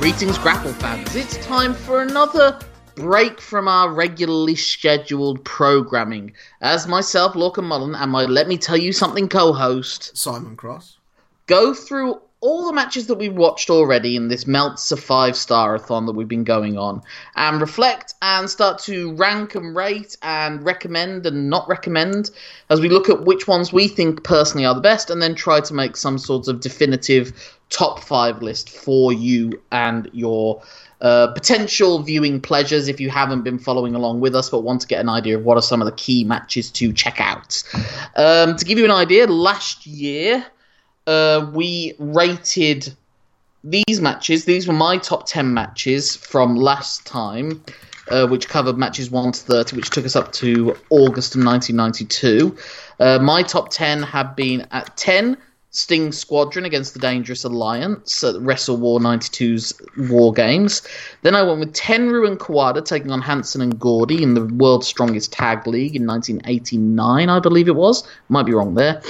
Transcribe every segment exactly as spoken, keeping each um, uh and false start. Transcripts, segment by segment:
Greetings, Grapple fans. It's time for another break from our regularly scheduled programming. As myself, Lorcan Mullen, and my Let Me Tell You Something co-host, Simon Cross, go through all the matches that we've watched already in this Meltzer five-star-a-thon that we've been going on, and reflect and start to rank and rate and recommend and not recommend as we look at which ones we think personally are the best, and then try to make some sort of definitive top five list for you and your uh, potential viewing pleasures if you haven't been following along with us but want to get an idea of what are some of the key matches to check out. Um, to give you an idea, last year uh, we rated these matches. These were my top ten matches from last time, uh, which covered matches one to thirty, which took us up to August of nineteen ninety-two. Uh, my top ten have been at ten, Sting Squadron against the Dangerous Alliance at Wrestle War ninety-two's War Games. Then I went with Tenryu and Kawada taking on Hansen and Gordy in the World's Strongest Tag League in nineteen eighty-nine, I believe it was. Might be wrong there.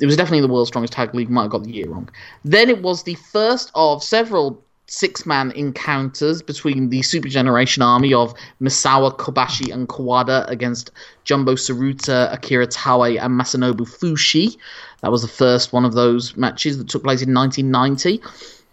It was definitely the World's Strongest Tag League. Might have got the year wrong. Then it was the first of several six-man encounters between the Super Generation Army of Misawa, Kobashi, and Kawada against Jumbo Tsuruta, Akira Taue, and Masanobu Fuchi. That was the first one of those matches that took place in nineteen ninety.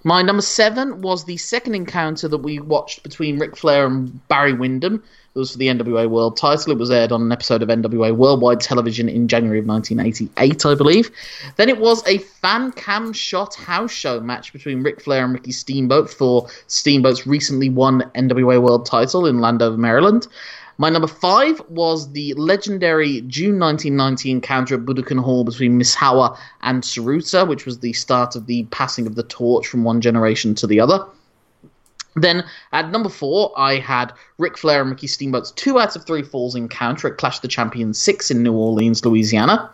My number seven was the second encounter that we watched between Ric Flair and Barry Windham. It was for the N W A World title. It was aired on an episode of N W A Worldwide Television in January of nineteen eighty-eight, I believe. Then it was a fan cam shot house show match between Ric Flair and Ricky Steamboat for Steamboat's recently won N W A World title in Landover, Maryland. My number five was the legendary June nineteen ninety encounter at Budokan Hall between Misawa and Tsuruta, which was the start of the passing of the torch from one generation to the other. Then, at number four, I had Ric Flair and Ricky Steamboat's two out of three falls encounter at Clash of the Champions six in New Orleans, Louisiana.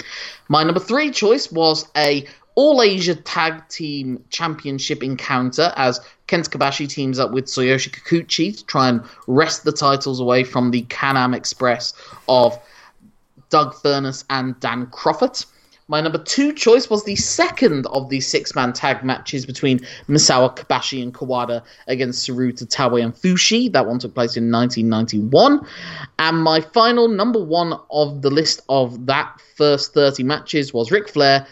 My number three choice was a All-Asia Tag Team Championship encounter as Kenta Kobashi teams up with Tsuyoshi Kikuchi to try and wrest the titles away from the Can-Am Express of Doug Furnas and Dan Crawford. My number two choice was the second of the six-man tag matches between Misawa, Kobashi, and Kawada against Tsuruta, Taue, and Fushi. That one took place in nineteen ninety-one. And my final number one of the list of that first thirty matches was Ric Flair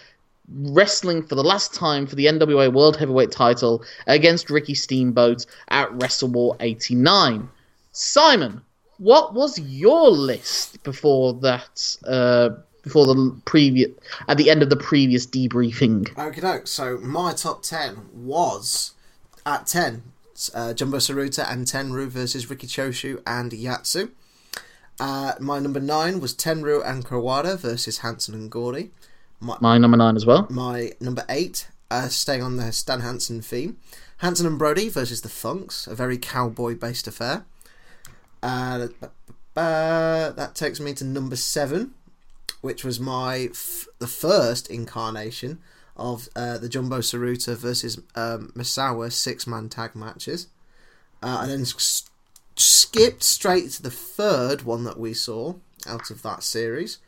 wrestling for the last time for the N W A World Heavyweight title against Ricky Steamboat at Wrestle War eighty-nine. Simon, what was your list before that? Uh, before the previous, at the end of the previous debriefing. Okie doke. So my top ten was at ten, uh, Jumbo Tsuruta and Tenryu versus Riki Choshu and Yatsu. Uh, my number nine was Tenryu and Kawada versus Hansen and Gordy. My, my number nine as well. My number eight, uh, staying on the Stan Hansen theme, Hansen and Brody versus the Funks, a very cowboy-based affair. Uh, uh, that takes me to number seven, which was my f- the first incarnation of uh, the Jumbo Tsuruta versus um, Misawa six-man tag matches. Uh, and then s- skipped straight to the third one that we saw out of that series.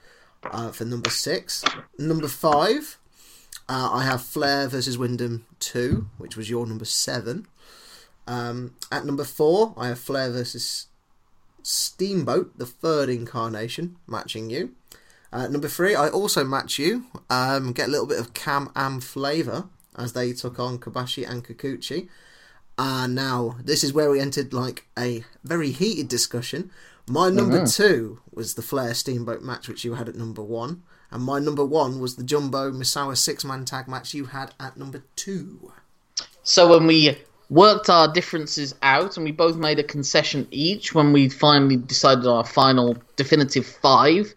Uh, for number six. Number five, uh, I have Flair versus Windham two, which was your number seven. Um, at number four, I have Flair versus Steamboat, the third incarnation, matching you. Uh, number three, I also match you. Um, get a little bit of Can-Am flavour as they took on Kobashi and Kikuchi. Uh, now, this is where we entered like a very heated discussion. My number mm-hmm. two was the Flair Steamboat match, which you had at number one. And my number one was the Jumbo Misawa six-man tag match you had at number two. So when we worked our differences out and we both made a concession each when we finally decided on our final definitive five,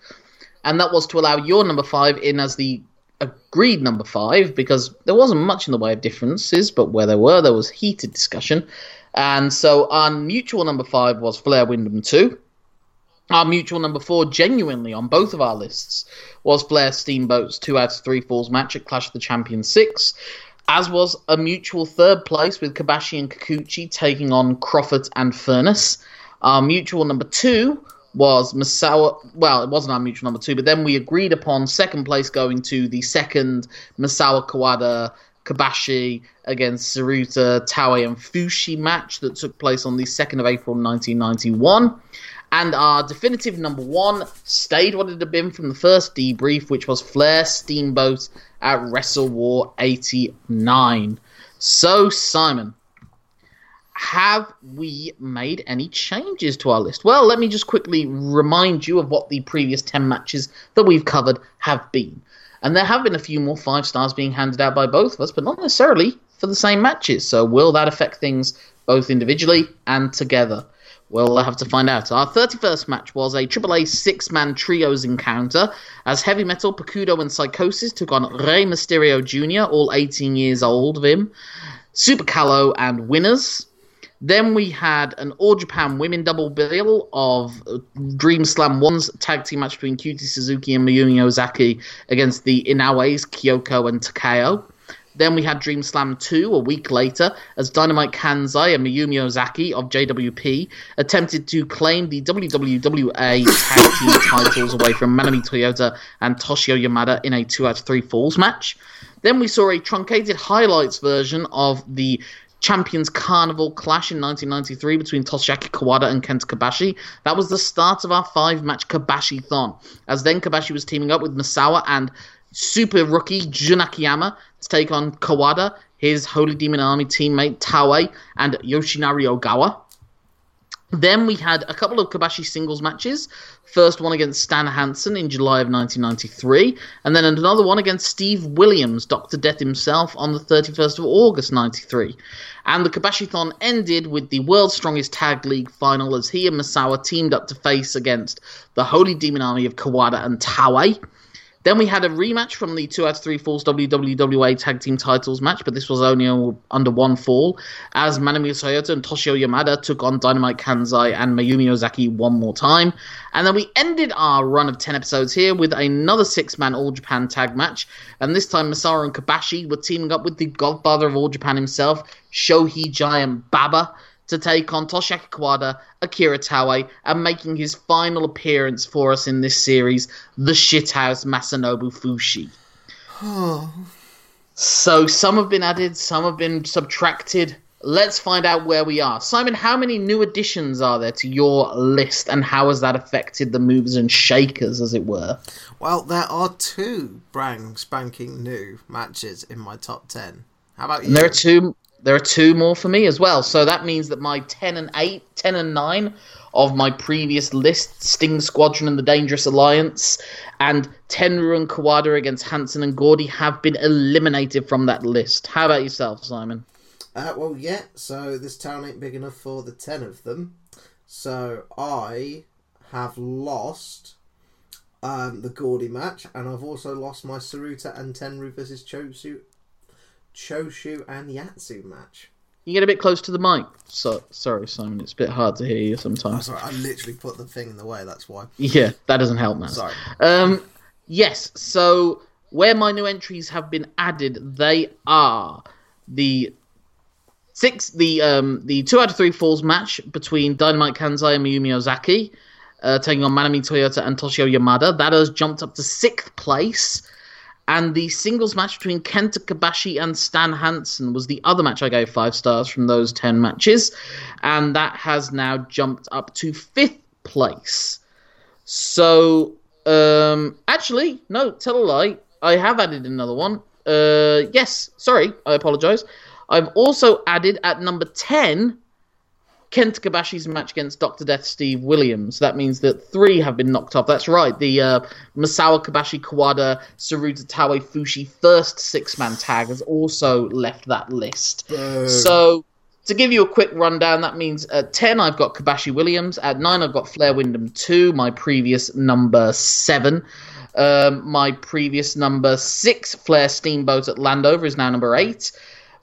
and that was to allow your number five in as the agreed number five, because there wasn't much in the way of differences, but where there were, there was heated discussion. And so our mutual number five was Flair Windham two. Our mutual number four, genuinely, on both of our lists, was Flair Steamboat's two out of three falls match at Clash of the Champions six, as was a mutual third place with Kobashi and Kikuchi taking on Crawford and Furnas. Our mutual number two was Misawa... Well, it wasn't our mutual number two, but then we agreed upon second place going to the second Misawa Kawada Kobashi against Tsuruta, Taue and Fuchi match that took place on the second of April nineteen ninety-one. And our definitive number one stayed what it had been from the first debrief, which was Flair Steamboat at Wrestle War eighty-nine. So, Simon, have we made any changes to our list? Well, let me just quickly remind you of what the previous ten matches that we've covered have been. And there have been a few more five stars being handed out by both of us, but not necessarily for the same matches. So will that affect things both individually and together? Well, I'll have to find out. Our thirty-first match was a triple A six-man trios encounter as Heavy Metal, Pakudo and Psychosis took on Rey Mysterio Junior, all eighteen years old of him, Super Callow and winners. Then we had an All Japan Women double bill of Dream Slam one's tag team match between Kyuuchi Suzuki and Mayumi Ozaki against the Inoue's Kyoko and Takeo. Then we had Dream Slam two a week later as Dynamite Kansai and Mayumi Ozaki of J W P attempted to claim the W W A tag team titles away from Manami Toyota and Toshiyo Yamada in a two out of three falls match. Then we saw a truncated highlights version of the Champions Carnival Clash in nineteen ninety-three between Toshiaki Kawada and Kenta Kobashi. That was the start of our five-match Kobashi-thon, as then Kobashi was teaming up with Misawa and super rookie Jun Akiyama to take on Kawada, his Holy Demon Army teammate Taue, and Yoshinari Ogawa. Then we had a couple of Kobashi singles matches, first one against Stan Hansen in July of nineteen ninety-three, and then another one against Steve Williams, Doctor Death himself, on the thirty-first of August ninety-three. And the Kobashi-thon ended with the World's Strongest Tag League final as he and Misawa teamed up to face against the Holy Demon Army of Kawada and Taue. Then we had a rematch from the two out of three falls W W A Tag Team Titles match, but this was only under one fall, as Manami Toyota and Toshiyo Yamada took on Dynamite Kansai and Mayumi Ozaki one more time. And then we ended our run of ten episodes here with another six-man All Japan tag match, and this time Misawa and Kobashi were teaming up with the godfather of All Japan himself, Shohei Giant Baba, to take on Toshiaki Kawada, Akira Taue, and making his final appearance for us in this series, the shithouse Masanobu Fuchi. So some have been added, some have been subtracted. Let's find out where we are. Simon, how many new additions are there to your list, and how has that affected the movers and shakers, as it were? Well, there are two brand spanking new matches in my top ten. How about you? And there are two... There are two more for me as well, so that means that my ten and eight, ten and nine of my previous list, Sting Squadron and the Dangerous Alliance, and Tenryu and Kawada against Hansen and Gordy, have been eliminated from that list. How about yourself, Simon? Uh, well, yeah, so this town ain't big enough for the ten of them, so I have lost um, the Gordy match, and I've also lost my Tsuruta and Tenryu versus Chosu Choshu and Yatsu match. You get a bit close to the mic. So sorry, Simon, it's a bit hard to hear you sometimes. That's right. I literally put the thing in the way, that's why. Yeah, that doesn't help, man. Sorry. Um, yes, so where my new entries have been added, they are the six, the um, the two out of three falls match between Dynamite Kansai and Mayumi Ozaki, uh, taking on Manami Toyota and Toshiyo Yamada. That has jumped up to sixth place. And the singles match between Kenta Kobashi and Stan Hansen was the other match I gave five stars from those ten matches. And that has now jumped up to fifth place. So, um, actually, no, tell a lie. I have added another one. Uh, yes, sorry, I apologise. I've also added at number ten... Kenta Kobashi's match against Doctor Death Steve Williams. That means that three have been knocked off. That's right. The uh, Misawa Kobashi Kawada Tsuruta Taue Fuchi first six-man tag has also left that list. Bro. So to give you a quick rundown, that means at ten I've got Kobashi Williams. At nine I've got Flair Windham two, my previous number seven. Um, my previous number six, Flair Steamboat at Landover, is now number eight.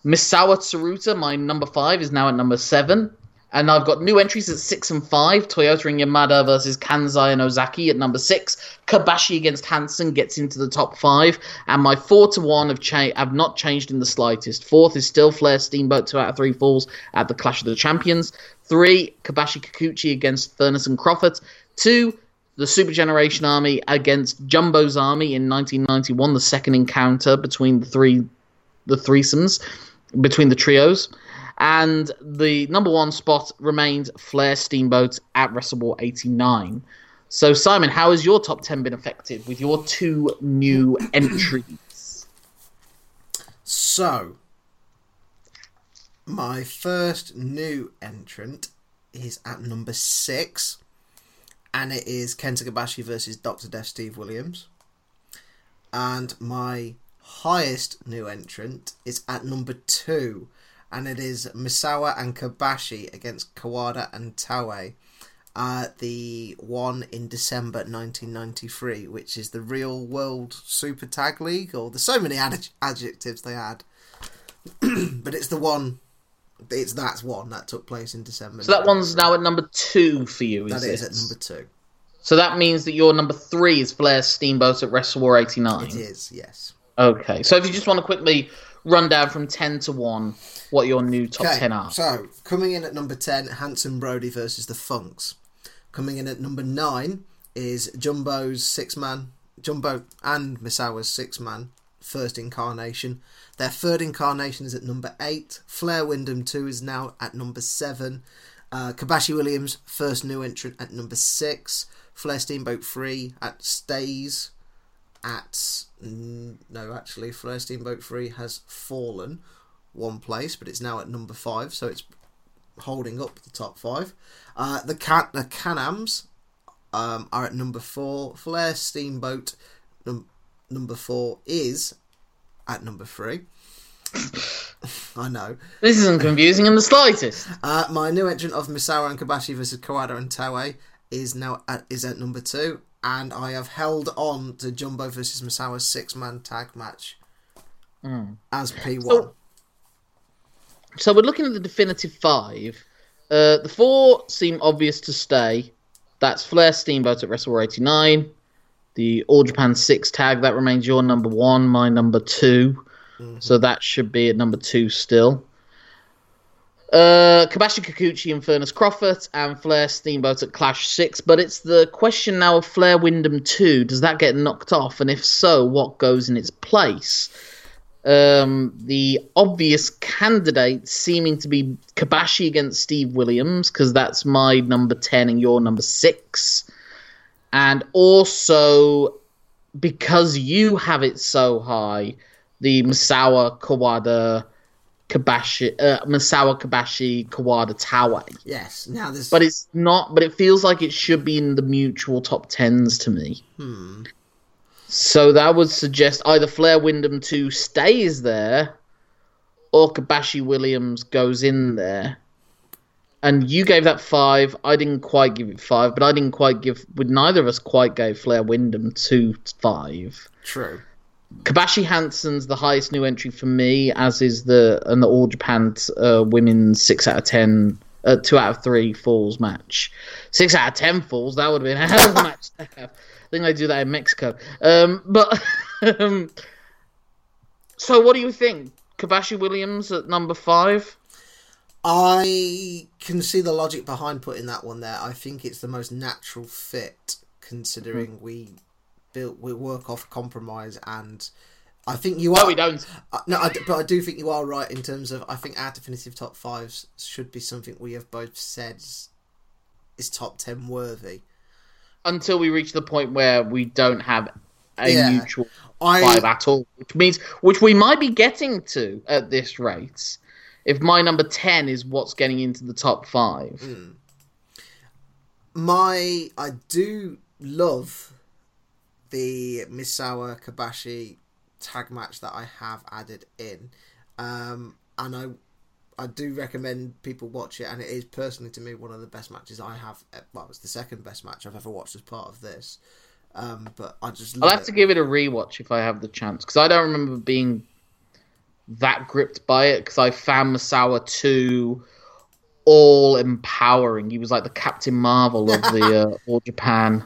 Misawa Tsuruta, my number five, is now at number seven. And I've got new entries at six and five. Toyota and Yamada versus Kansai and Ozaki at number six. Kobashi against Hansen gets into the top five. And my four to one have, cha- have not changed in the slightest. Fourth is still Flair Steamboat, two out of three falls at the Clash of the Champions. Three, Kobashi Kikuchi against Furnas and Crawford. Two, the Super Generation Army against Jumbo's Army in nineteen ninety-one, the second encounter between the three, the threesomes, between the trios. And the number one spot remained Flair Steamboat at Wrestle War eighty-nine. So, Simon, how has your top ten been affected with your two new entries? So, my first new entrant is at number six, and it is Kenta Kobashi versus Doctor Death Steve Williams. And my highest new entrant is at number two, and it is Misawa and Kobashi against Kawada and Taue. Uh, the one in December nineteen ninety-three, which is the Real World Super Tag League, or there's so many ad- adjectives they had. But it's the one, it's that's one that took place in December. So that one's now at number two for you, is it? That is at number two. So that means that your number three is Flair Steamboat at Wrestle War eighty-nine? It is, yes. Okay, so if you just want to quickly run down from ten to one what your new top okay, ten are. So, coming in at number ten, Hanson Brody versus the Funks. Coming in at number nine is Jumbo's six-man, Jumbo and Misawa's six-man first incarnation. Their third incarnation is at number eight. Flair Windham two is now at number seven. Uh, Kobashi Williams, first new entrant, at number six. Flair Steamboat three at stays at... No, actually, Flair Steamboat three has fallen one place, but it's now at number five, so it's holding up the top five. Uh, the Can- the Can-Ams um, are at number four. Flair Steamboat num- number four is at number three. I know. This isn't confusing in the slightest. Uh, my new entrant of Misawa and Kobashi versus Kawada and Taue is now at, is at number two. And I have held on to Jumbo versus Misawa's six-man tag match mm. as P one. So, so we're looking at the definitive five. Uh, the four seem obvious to stay. That's Flair Steamboat at Wrestle War eighty-nine. The All Japan six tag, that remains your number one, my number two. Mm-hmm. So that should be at number two still. Uh, Kobashi Kikuchi and Furnas Crawford and Flair Steamboat at Clash six, but it's the question now of Flair Windham two. Does that get knocked off? And if so, what goes in its place? Um, the obvious candidate seeming to be Kobashi against Steve Williams, because that's my number ten and your number six. And also, because you have it so high, the Misawa, Kawada... Kobashi, uh, Misawa, Kobashi, Kawada, Taue. Yes. Now there's... But it's not, but it feels like it should be in the mutual top tens to me. Hmm. So that would suggest either Flair Windham two stays there or Kobashi Williams goes in there. And you gave that five. I didn't quite give it five, but I didn't quite give, but neither of us quite gave Flair Windham two five. True. Kobashi Hansen's the highest new entry for me, as is the and the All Japan uh, women's six out of ten, uh, two out of three falls match. Six out of ten falls, that would have been a hell of a match to have. I think they do that in Mexico. Um, but um, so, what do you think, Kobashi Williams at number five? I can see the logic behind putting that one there. I think it's the most natural fit, considering mm-hmm. we. Built, we work off compromise, and I think you are. No, we don't. Uh, no, I, but I do think you are right in terms of I think our definitive top fives should be something we have both said is top ten worthy. Until we reach the point where we don't have a yeah, mutual I... five at all, which means which we might be getting to at this rate. If my number ten is what's getting into the top five, mm. my I do love. The Misawa Kobashi tag match that I have added in, um, and I, I do recommend people watch it. And it is personally to me one of the best matches I have. Well, it's the second best match I've ever watched as part of this. Um, but I just I'll have it. to give it a rewatch if I have the chance, because I don't remember being that gripped by it. Because I found Misawa two all-empowering. He was like the Captain Marvel of the uh, All Japan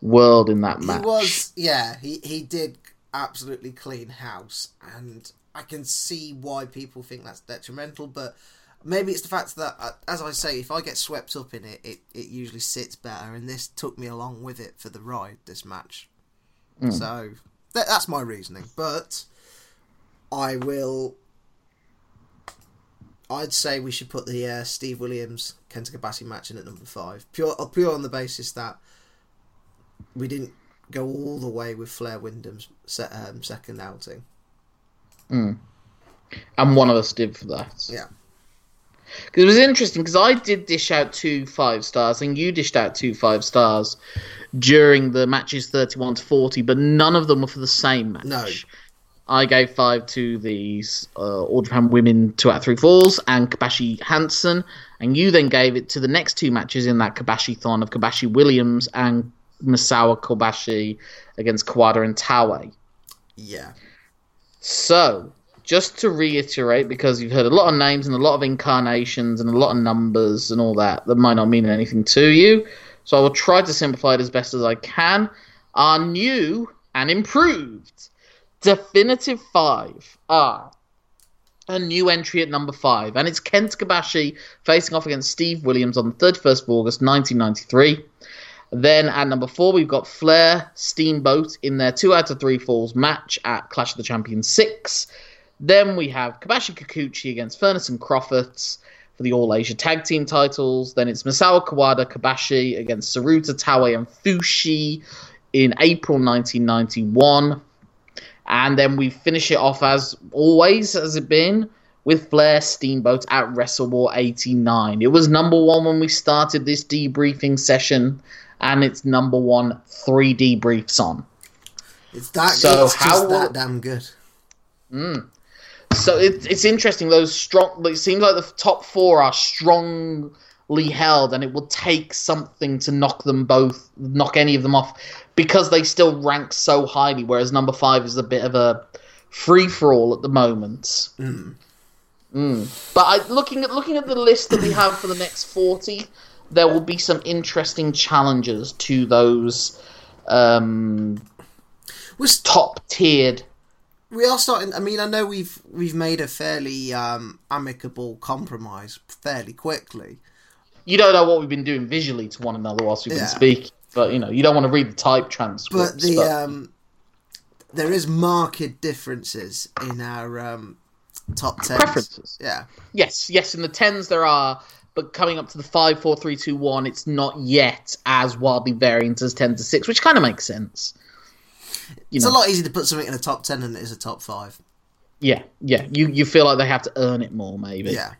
World in that match. He was, yeah, he, he did absolutely clean house, and I can see why people think that's detrimental, but maybe it's the fact that, uh, as I say, if I get swept up in it, it, it usually sits better, and this took me along with it for the ride, this match. Mm. So, th- that's my reasoning, but I will... I'd say we should put the uh, Steve Williams Kenta Kobashi match in at number five. Pure, pure on the basis that we didn't go all the way with Flair Wyndham's se- um, second outing. Mm. And one of us did for that. Yeah. Because it was interesting, because I did dish out two five stars, and you dished out two five stars during the matches thirty-one to forty, but none of them were for the same match. No. I gave five to the uh, All Japan Women two out of three falls and Kobashi Hansen, and you then gave it to the next two matches in that Kobashi-thon of Kobashi Williams and Misawa Kobashi against Kawada and Taue. Yeah. So, just to reiterate, because you've heard a lot of names and a lot of incarnations and a lot of numbers and all that, that might not mean anything to you, so I will try to simplify it as best as I can. Our new and improved definitive five are a new entry at number five, and it's Kenta Kobashi facing off against Steve Williams on the thirty-first of August nineteen ninety-three. Then at number four, we've got Flair Steamboat in their two out of three falls match at Clash of the Champions six. Then we have Kobashi Kikuchi against Furnas and Crawford for the All Asia Tag Team titles. Then it's Misawa Kawada Kobashi against Tsuruta, Taue, and Fuchi in April nineteen ninety-one. And then we finish it off, as always, as it been, with Flair Steamboat at Wrestle War eighty-nine. It was number one when we started this debriefing session, and it's number one three debriefs on. It's that so good. It's how just that damn good. Mm. So it, it's interesting. Those strong. It seems like the top four are strongly held, and it will take something to knock them both, knock any of them off, because they still rank so highly, whereas number five is a bit of a free-for-all at the moment. Mm. Mm. But I, looking at looking at the list that we have for the next forty, there will be some interesting challenges to those um, was top-tiered. We are starting. I mean, I know we've we've made a fairly um, amicable compromise fairly quickly. You don't know what we've been doing visually to one another whilst we've yeah. been speaking. But, you know, you don't want to read the type transcripts. But, the, but... Um, there is marked differences in our um, top tens. Preferences. Yeah. Yes, yes, in the tens there are, but coming up to the five, four, three, two, one, it's not yet as wildly variant as ten to six, which kind of makes sense. You it's know. A lot easier to put something in a top ten than it is a top five. Yeah, yeah. You, you feel like they have to earn it more, maybe. Yeah.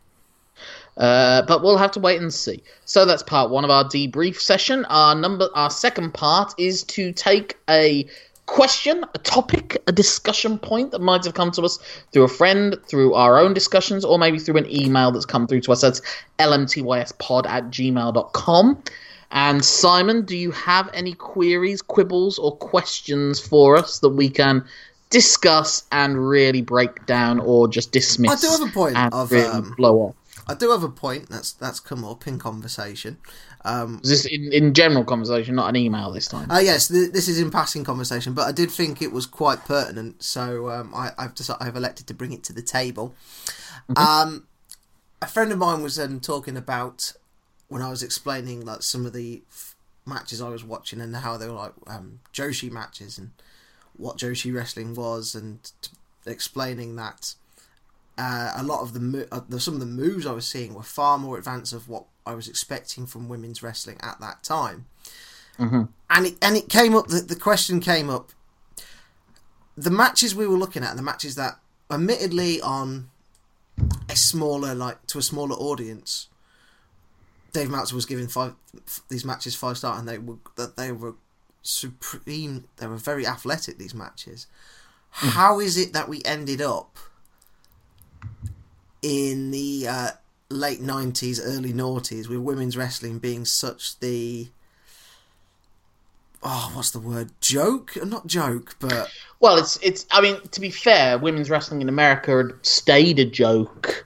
Uh, but we'll have to wait and see. So that's part one of our debrief session. Our number, our second part is to take a question, a topic, a discussion point that might have come to us through a friend, through our own discussions, or maybe through an email that's come through to us. That's l m t y s pod at gmail dot com. And Simon, do you have any queries, quibbles, or questions for us that we can discuss and really break down or just dismiss? I do have a point of really um... blow off. I do have a point that's that's come up in conversation. Um, is this in, in general conversation, not an email this time? Oh uh, yes, th- this is in passing conversation, but I did think it was quite pertinent, so um, I, I've decided, I've elected to bring it to the table. Mm-hmm. Um, a friend of mine was um, talking about when I was explaining like some of the f- matches I was watching and how they were like um, Joshi matches and what Joshi wrestling was, and t- explaining that. Uh, a lot of the, mo- uh, the some of the moves I was seeing were far more advanced of what I was expecting from women's wrestling at that time, mm-hmm. and it and it came up. The, the question came up. The matches we were looking at, the matches that, admittedly, on a smaller like to a smaller audience, Dave Meltzer was giving five these matches five star, and they were that they were supreme. They were very athletic. These matches. Mm. How is it that we ended up in the uh, late nineties, early noughties, with women's wrestling being such the oh, what's the word? Joke? Not joke, but well, it's it's. I mean, to be fair, women's wrestling in America had stayed a joke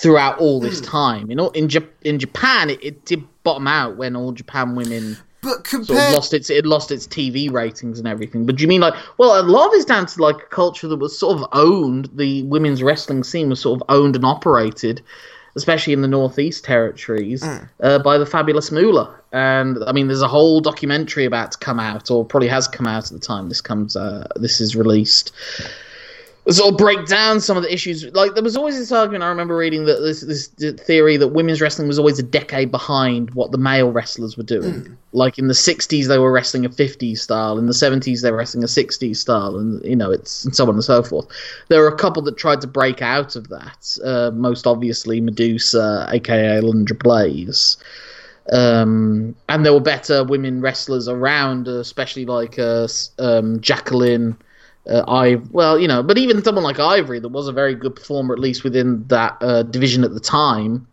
throughout all this mm. time. In all, in J- in Japan, it, it did bottom out when All Japan Women but compared... sort of lost its it lost its T V ratings and everything. But do you mean like, well, a lot of it's down to like a culture that was sort of owned. The women's wrestling scene was sort of owned and operated, especially in the Northeast territories, mm. uh, by the fabulous Moolah. And I mean, there's a whole documentary about to come out, or probably has come out at the time this comes. Uh, this is released. Sort of break down some of the issues. Like, there was always this argument, I remember reading, that this this theory that women's wrestling was always a decade behind what the male wrestlers were doing. Mm. Like, in the sixties, they were wrestling a fifties style. In the seventies, they were wrestling a sixties style. And, you know, it's and so on and so forth. There were a couple that tried to break out of that. Uh, most obviously, Medusa, a k a. Alundra Blaze. Um, and there were better women wrestlers around, especially like uh, um, Jacqueline... Uh, I well, you know, but even someone like Ivory, that was a very good performer, at least within that uh, division at the time.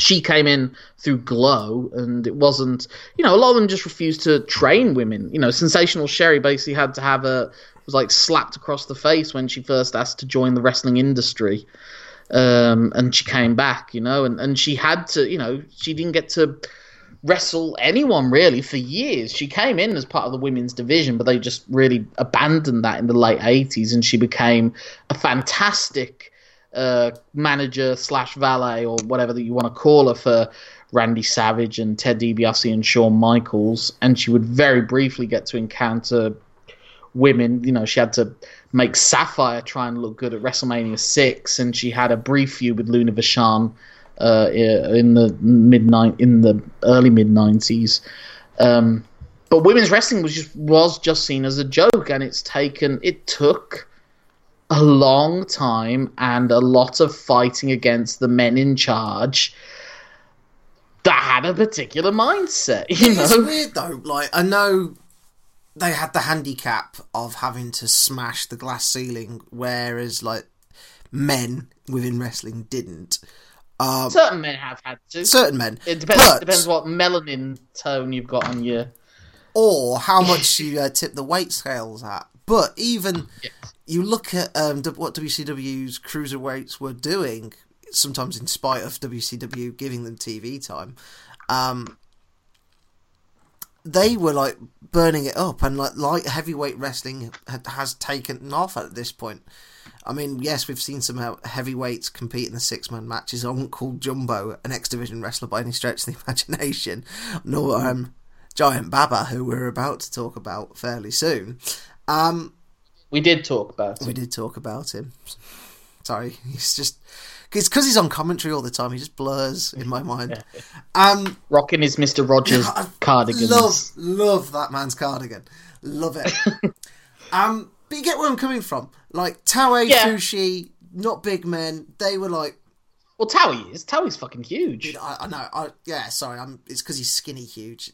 She came in through Glow, and it wasn't, you know, a lot of them just refused to train women. You know, Sensational Sherry basically had to have a was like slapped across the face when she first asked to join the wrestling industry, um, and she came back, you know, and, and she had to, you know, she didn't get to wrestle anyone really for years. She came in as part of the women's division, but they just really abandoned that in the late eighties, and she became a fantastic uh, manager slash valet, or whatever that you want to call her, for Randy Savage and Ted DiBiase and Shawn Michaels. And she would very briefly get to encounter women. You know, she had to make Sapphire try and look good at WrestleMania six, and she had a brief feud with Luna Vachon Uh, in the mid in the early mid nineties, um, but women's wrestling was just was just seen as a joke, and it's taken it took a long time and a lot of fighting against the men in charge that had a particular mindset. You know? It's weird though. Like, I know they had the handicap of having to smash the glass ceiling, whereas like men within wrestling didn't. Um, certain men have had to. Certain men. It depends. But, it depends what melanin tone you've got on you, or how much you uh, tip the weight scales at. But even yes. you look at um, what W C W's cruiserweights were doing, sometimes in spite of W C W giving them T V time. Um, they were like burning it up, and like light heavyweight wrestling has taken off at this point. I mean, yes, we've seen some heavyweights compete in the six-man matches. I wouldn't call Jumbo an X-Division wrestler by any stretch of the imagination, nor um, Giant Baba, who we're about to talk about fairly soon. Um, we did talk about him. We did talk about him. Sorry, he's just... It's because he's on commentary all the time. He just blurs in my mind. Um, Rocking his Mister Rogers cardigan. Love, love that man's cardigan. Love it. um... But you get where I'm coming from. Like, Taue, yeah. Fushi, not big men. They were like... Well, Taue is. Taue's fucking huge. Dude, I, I know. I, yeah, sorry. I'm, it's because he's skinny huge.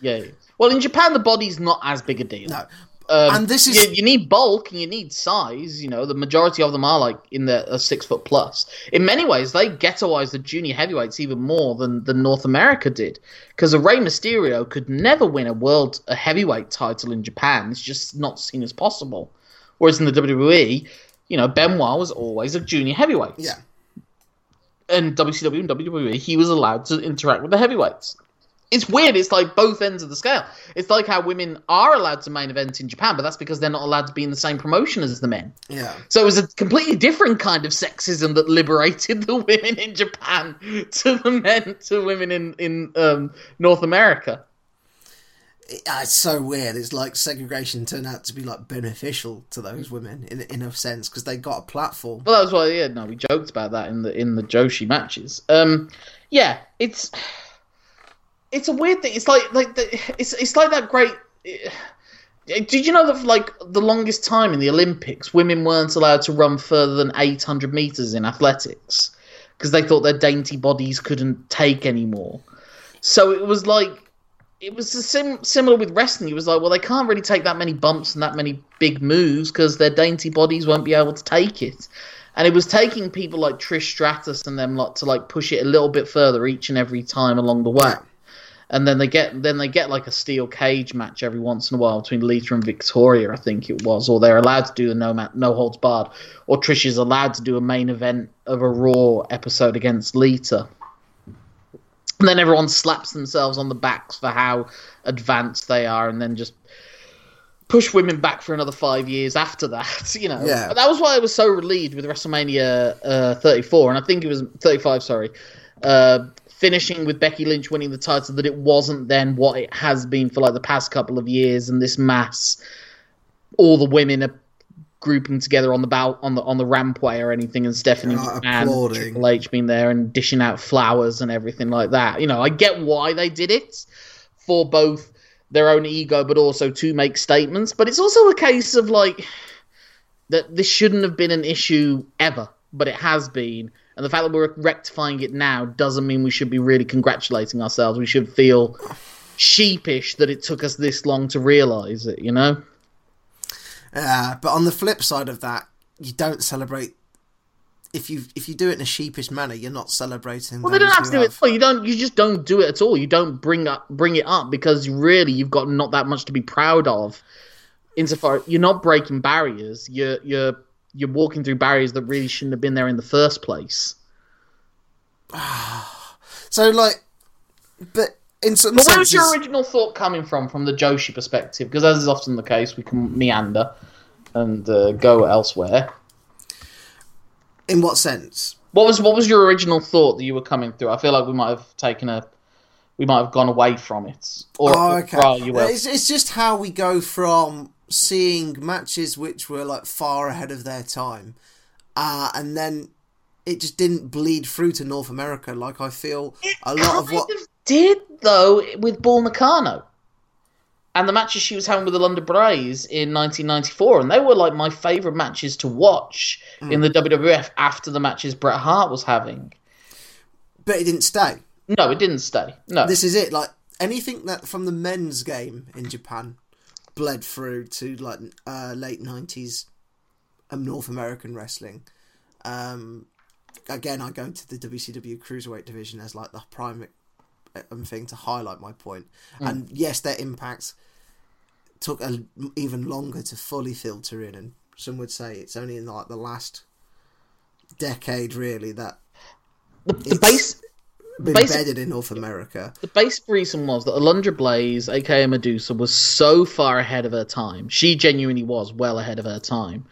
Yeah. Well, in Japan, the body's not as big a deal. No. Um, and this is... You, you need bulk and you need size. You know, the majority of them are, like, in the uh, six foot plus. In many ways, they ghettoized the junior heavyweights even more than, than North America did. Because a Rey Mysterio could never win a world a heavyweight title in Japan. It's just not seen as possible. Whereas in the W W E, you know, Benoit was always a junior heavyweight. Yeah. And W C W and W W E, he was allowed to interact with the heavyweights. It's weird. It's like both ends of the scale. It's like how women are allowed to main event in Japan, but that's because they're not allowed to be in the same promotion as the men. Yeah. So it was a completely different kind of sexism that liberated the women in Japan to the men, to women in, in um, North America. It's so weird. It's like segregation turned out to be like beneficial to those women in in a sense because they got a platform. Well, that was why. Yeah, no, we joked about that in the in the Joshi matches. Um, yeah, it's. It's a weird thing. It's like like the, it's it's like that great. Uh, did you know that for like the longest time in the Olympics, women weren't allowed to run further than eight hundred meters in athletics because they thought their dainty bodies couldn't take anymore. So it was like it was sim- similar with wrestling. It was like, well, they can't really take that many bumps and that many big moves because their dainty bodies won't be able to take it. And it was taking people like Trish Stratus and them lot to like push it a little bit further each and every time along the way. And then they get then they get like a steel cage match every once in a while between Lita and Victoria, I think it was, or they're allowed to do a no ma- no holds barred, or Trish is allowed to do a main event of a Raw episode against Lita. And then everyone slaps themselves on the backs for how advanced they are, and then just push women back for another five years after that. You know, yeah. That was why I was so relieved with WrestleMania uh, thirty-four, and I think it was thirty-five. Sorry. Uh, finishing with Becky Lynch winning the title, that it wasn't then what it has been for like the past couple of years, and this mass, all the women are grouping together on the bow, on the on the rampway or anything, and Stephanie oh, and Triple H being there and dishing out flowers and everything like that. You know, I get why they did it, for both their own ego but also to make statements, but it's also a case of like that this shouldn't have been an issue ever, but it has been. And the fact that we're rectifying it now doesn't mean we should be really congratulating ourselves. We should feel sheepish that it took us this long to realise it, you know? Uh, but on the flip side of that, you don't celebrate... If you if you do it in a sheepish manner, you're not celebrating. Well, they don't have to do it. You don't. You just don't do it at all. You don't bring up bring it up because really you've got not that much to be proud of. Insofar you're not breaking barriers. You're you're... You're walking through barriers that really shouldn't have been there in the first place. So, like, but in some well, sense... Where was your original thought coming from, from the Joshi perspective? Because as is often the case, we can meander and uh, go elsewhere. In what sense? What was what was your original thought that you were coming through? I feel like we might have taken a... We might have gone away from it. Or, oh, okay. Or you were... it's, it's just how we go from... seeing matches which were like far ahead of their time, uh, and then it just didn't bleed through to North America. Like I feel it a lot of what of did though with Bull Nakano and the matches she was having with the London Braves in nineteen ninety-four, and they were like my favourite matches to watch mm. in the W W F after the matches Bret Hart was having. But it didn't stay. No, it didn't stay. No, this is it. Like anything that from the men's game in Japan bled through to like uh, late nineties um, North American wrestling. Um, again, I go to the W C W Cruiserweight division as like the prime thing to highlight my point. Mm. And yes, their impact took a, even longer to fully filter in, and some would say it's only in like the last decade really that the, the base. Been basic, embedded in North America. The basic reason was that Alundra Blaze, aka Medusa, was so far ahead of her time. She genuinely was well ahead of her time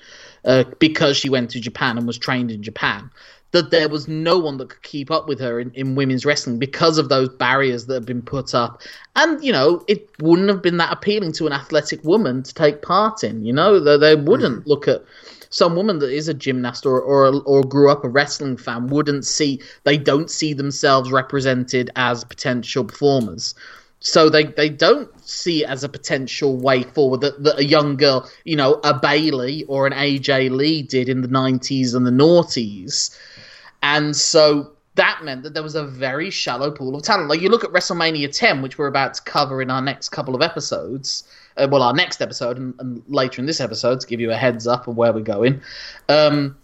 uh, because she went to Japan and was trained in Japan, that there was no one that could keep up with her in, in women's wrestling because of those barriers that had been put up. And, you know, it wouldn't have been that appealing to an athletic woman to take part in, you know? They, they wouldn't mm. look at... Some woman that is a gymnast or, or or grew up a wrestling fan wouldn't see, they don't see themselves represented as potential performers. So they, they don't see it as a potential way forward that, that a young girl, you know, a Bayley or an A J Lee did in the nineties and the noughties. And so that meant that there was a very shallow pool of talent. Like you look at WrestleMania ten, which we're about to cover in our next couple of episodes, Uh, well, our next episode and, and later in this episode to give you a heads up of where we're going. Um,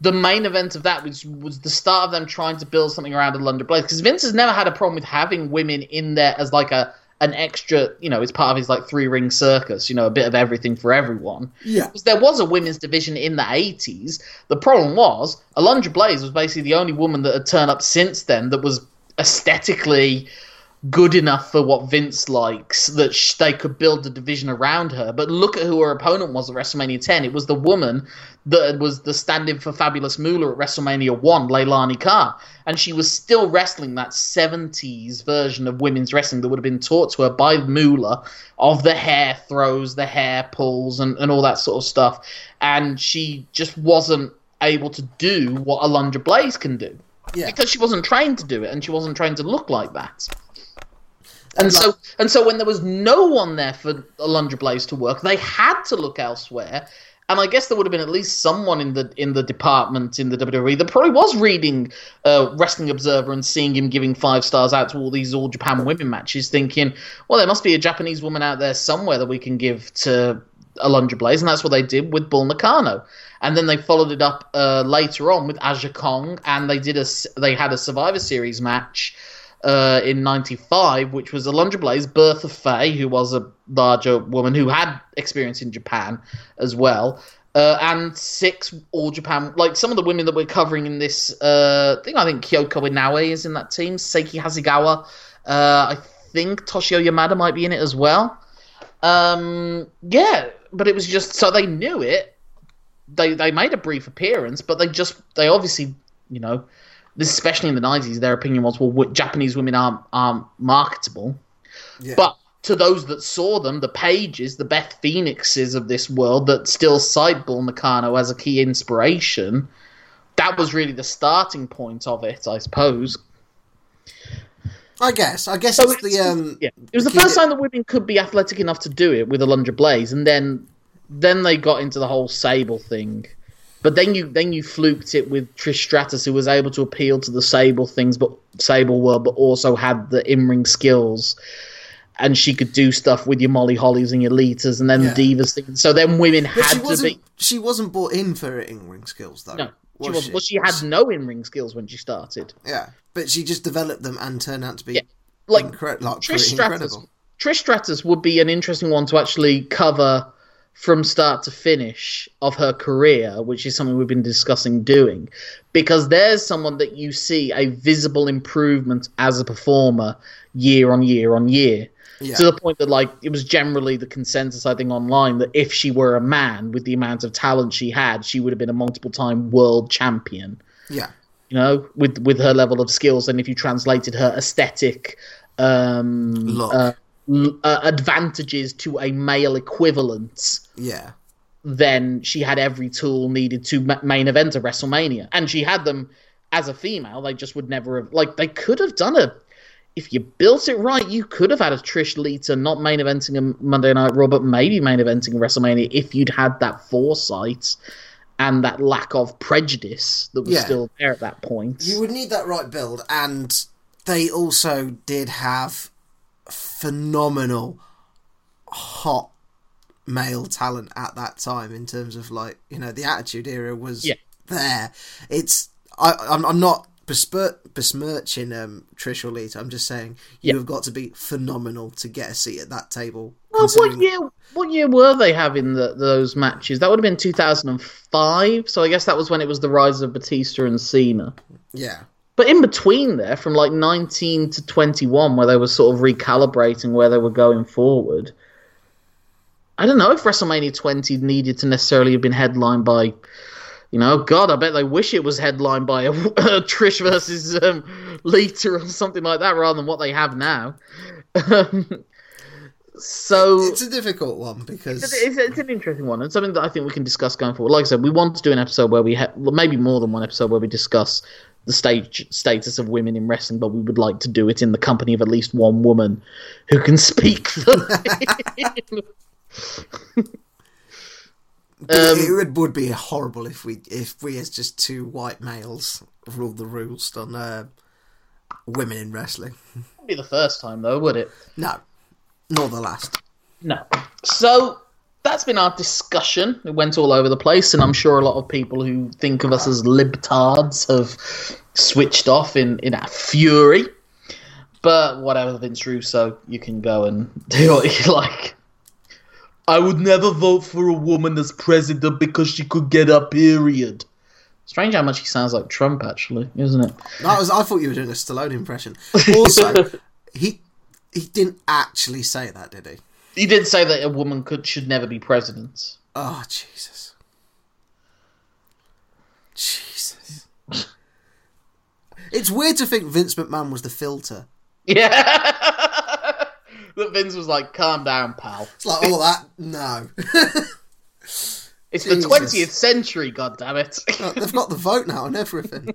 the main event of that was, was the start of them trying to build something around Alundra Blaze, because Vince has never had a problem with having women in there as like a an extra, you know, it's part of his like three ring circus, you know, a bit of everything for everyone. Yeah, because there was a women's division in the eighties. The problem was Alundra Blaze was basically the only woman that had turned up since then that was aesthetically good enough for what Vince likes, that sh- they could build the division around her. But look at who her opponent was at WrestleMania ten. It was the woman that was the stand-in for Fabulous Moolah at WrestleMania one, Leilani Carr. And she was still wrestling that seventies version of women's wrestling that would have been taught to her by Moolah, of the hair throws, the hair pulls, and, and all that sort of stuff. And she just wasn't able to do what Alundra Blaze can do. Yeah. Because she wasn't trained to do it, and she wasn't trained to look like that. And so and so when there was no one there for Alundra Blaze to work, they had to look elsewhere. And I guess there would have been at least someone in the in the department in the W W E that probably was reading uh, Wrestling Observer and seeing him giving five stars out to all these All Japan Women matches, thinking, well, there must be a Japanese woman out there somewhere that we can give to Alundra Blaze. And that's what they did with Bull Nakano. And then they followed it up uh, later on with Aja Kong, and they did a, they had a Survivor Series match uh, in ninety-five, which was Alundra Blaze's birth of Faye, who was a larger woman who had experience in Japan as well. Uh, and six All Japan, like some of the women that we're covering in this uh, thing. I think Kyoko Inoue is in that team. Seiki Hasegawa. Uh, I think Toshiyo Yamada might be in it as well. Um, yeah, but it was just so they knew it. They they made a brief appearance, but they just they obviously you know, this especially in the nineties, their opinion was, well, what, Japanese women aren't aren't marketable, yeah. But to those that saw them, the Pages, the Beth Phoenixes of this world that still cite Bull Nakano as a key inspiration, that was really the starting point of it, I suppose. I guess. I guess so it's, it's the... Um, yeah. It was the first time that women could be athletic enough to do it with Alundra Blaze, and then then they got into the whole Sable thing. But then you then you fluked it with Trish Stratus, who was able to appeal to the Sable things, but Sable world, but also had the in-ring skills. And she could do stuff with your Molly Hollies and your Litas and then yeah. the Divas thing. So then women but had to be... She wasn't brought in for her in-ring skills, though. No, she wasn't. She? Well, she had no in-ring skills when she started. Yeah, but she just developed them and turned out to be yeah. like, incre- like Trish Stratus, incredible. Trish Stratus would be an interesting one to actually cover from start to finish of her career, which is something we've been discussing doing. Because there's someone that you see a visible improvement as a performer year on year on year. Yeah. To the point that, like, it was generally the consensus, I think, online that if she were a man with the amount of talent she had, she would have been a multiple-time world champion. Yeah, you know, with with her level of skills, and if you translated her aesthetic um, uh, uh, advantages to a male equivalent, yeah, then she had every tool needed to ma- main event a WrestleMania, and she had them as a female. They just would never have, like, they could have done a. If you built it right, you could have had a Trish Lita not main eventing a Monday Night Raw, but maybe main eventing WrestleMania if you'd had that foresight and that lack of prejudice that was yeah. still there at that point. You would need that right build, and they also did have phenomenal hot male talent at that time in terms of, like, you know, the Attitude Era was yeah. there. It's I, I'm, I'm not... besmirching um, Trish or Lita. I'm just saying you yep. have got to be phenomenal to get a seat at that table. Well, considering... what year? What year were they having the, those matches? That would have been two thousand five. So I guess that was when it was the rise of Batista and Cena. Yeah. But in between there, from like nineteen to twenty-one, where they were sort of recalibrating where they were going forward. I don't know if WrestleMania twenty needed to necessarily have been headlined by. You know, God, I bet they wish it was headlined by a, a Trish versus um, Lita or something like that, rather than what they have now. Um, so it's a difficult one because it's, it's, it's an interesting one, and something that I think we can discuss going forward. Like I said, we want to do an episode where we ha- well, maybe more than one episode where we discuss the stage status of women in wrestling, but we would like to do it in the company of at least one woman who can speak. Um, it would be horrible if we if we as just two white males ruled the roost on uh, women in wrestling. Wouldn't be the first time though, would it? No, nor the last. No. So that's been our discussion. It went all over the place, and I'm sure a lot of people who think of us as libtards have switched off in in a fury. But whatever, Vince Russo, you can go and do what you like. I would never vote for a woman as president because she could get a period. Strange how much he sounds like Trump, actually, isn't it? That was, I thought you were doing a Stallone impression. Also, he he didn't actually say that, did he? He did say that a woman could should never be president. Oh, Jesus. Jesus. It's weird to think Vince McMahon was the filter. Yeah. That Vince was like, calm down, pal. It's like, all that? No. It's Jesus. The twentieth century, goddammit. They've got the vote now and everything.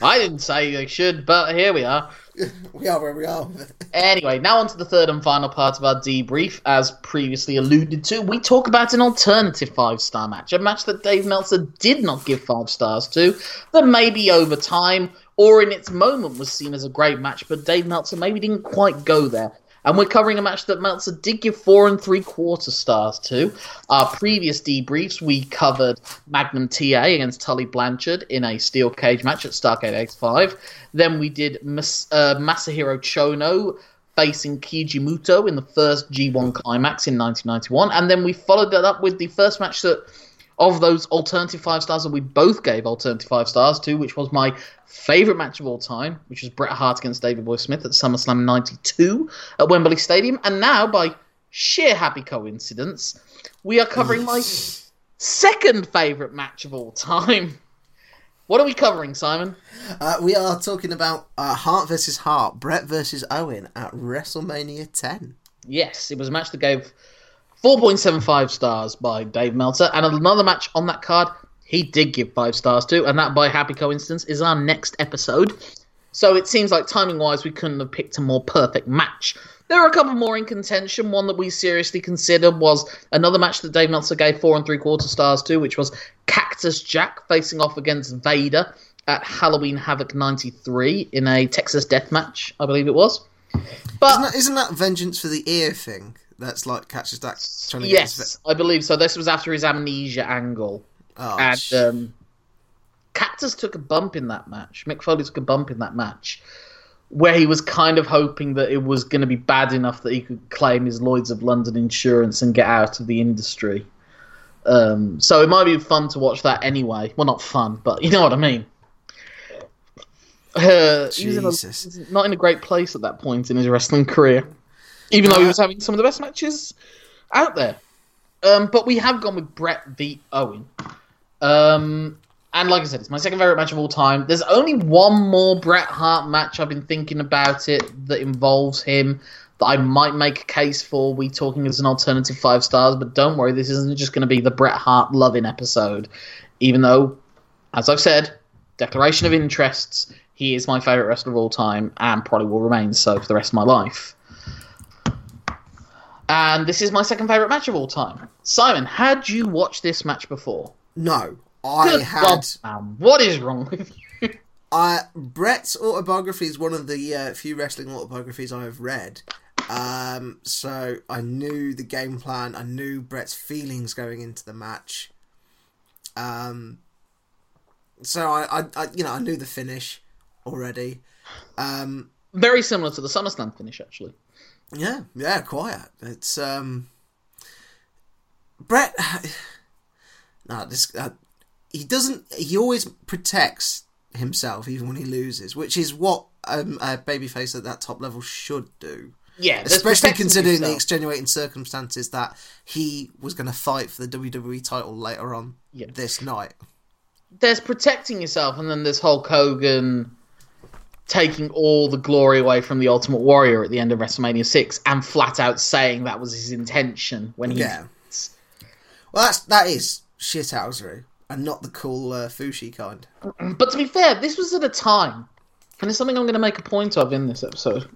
I didn't say they should, but here we are. We are where we are. Anyway, now on to the third and final part of our debrief. As previously alluded to, we talk about an alternative five-star match. A match that Dave Meltzer did not give five stars to, that maybe over time, or in its moment, was seen as a great match, but Dave Meltzer maybe didn't quite go there. And we're covering a match that Meltzer did give four and three quarter stars to. Our previous debriefs, we covered Magnum T A against Tully Blanchard in a steel cage match at Starrcade X five. Then we did Mas- uh, Masahiro Chono facing Kijimuto in the first G one Climax in nineteen ninety-one. And then we followed that up with the first match that of those alternative five stars that we both gave alternative five stars to, which was my favourite match of all time, which was Bret Hart against David Boy Smith at SummerSlam ninety-two at Wembley Stadium. And now, by sheer happy coincidence, we are covering my second favourite match of all time. What are we covering, Simon? Uh, we are talking about uh, Hart versus Hart, Bret versus Owen at WrestleMania ten. Yes, it was a match that gave four point seven five stars by Dave Meltzer, and another match on that card he did give five stars to, and that, by happy coincidence, is our next episode. So it seems like, timing-wise, we couldn't have picked a more perfect match. There are a couple more in contention. One that we seriously considered was another match that Dave Meltzer gave four and three-quarter stars to, which was Cactus Jack facing off against Vader at Halloween Havoc ninety-three in a Texas death match, I believe it was. But Isn't that, isn't that Vengeance for the Ear thing? That's like Cactus Jack trying to yes, get his... Yes, I believe so. This was after his amnesia angle. Oh, and um, Cactus took a bump in that match. Mick Foley took a bump in that match where he was kind of hoping that it was going to be bad enough that he could claim his Lloyds of London insurance and get out of the industry. Um, so it might be fun to watch that anyway. Well, not fun, but you know what I mean. Uh, Jesus. He was in a, he was not in a great place at that point in his wrestling career. Even though he was having some of the best matches out there. Um, but we have gone with Bret v. Owen. Um, and like I said, it's my second favourite match of all time. There's only one more Bret Hart match I've been thinking about it that involves him that I might make a case for. We talking as an alternative five stars. But don't worry, this isn't just going to be the Bret Hart loving episode. Even though, as I've said, declaration of interests, he is my favourite wrestler of all time and probably will remain so for the rest of my life. And this is my second favourite match of all time. Simon, had you watched this match before? No, I Good had. God, man, what is wrong with you? I Bret's autobiography is one of the uh, few wrestling autobiographies I have read. Um, so I knew the game plan. I knew Bret's feelings going into the match. Um, so I, I, I you know, I knew the finish already. Um, Very similar to the SummerSlam finish, actually. Yeah, yeah, quiet. It's, um... Bret... no, this... Uh, he doesn't... He always protects himself, even when he loses, which is what um, a babyface at that top level should do. Yeah. Especially considering himself. The extenuating circumstances that he was going to fight for the W W E title later on yeah. this night. There's protecting yourself, and then there's Hulk Hogan taking all the glory away from the Ultimate Warrior at the end of WrestleMania six and flat out saying that was his intention when he... Yeah. Did. Well, that's, that is shithousery and not the cool uh, Fushi kind. But to be fair, this was at a time, and it's something I'm going to make a point of in this episode.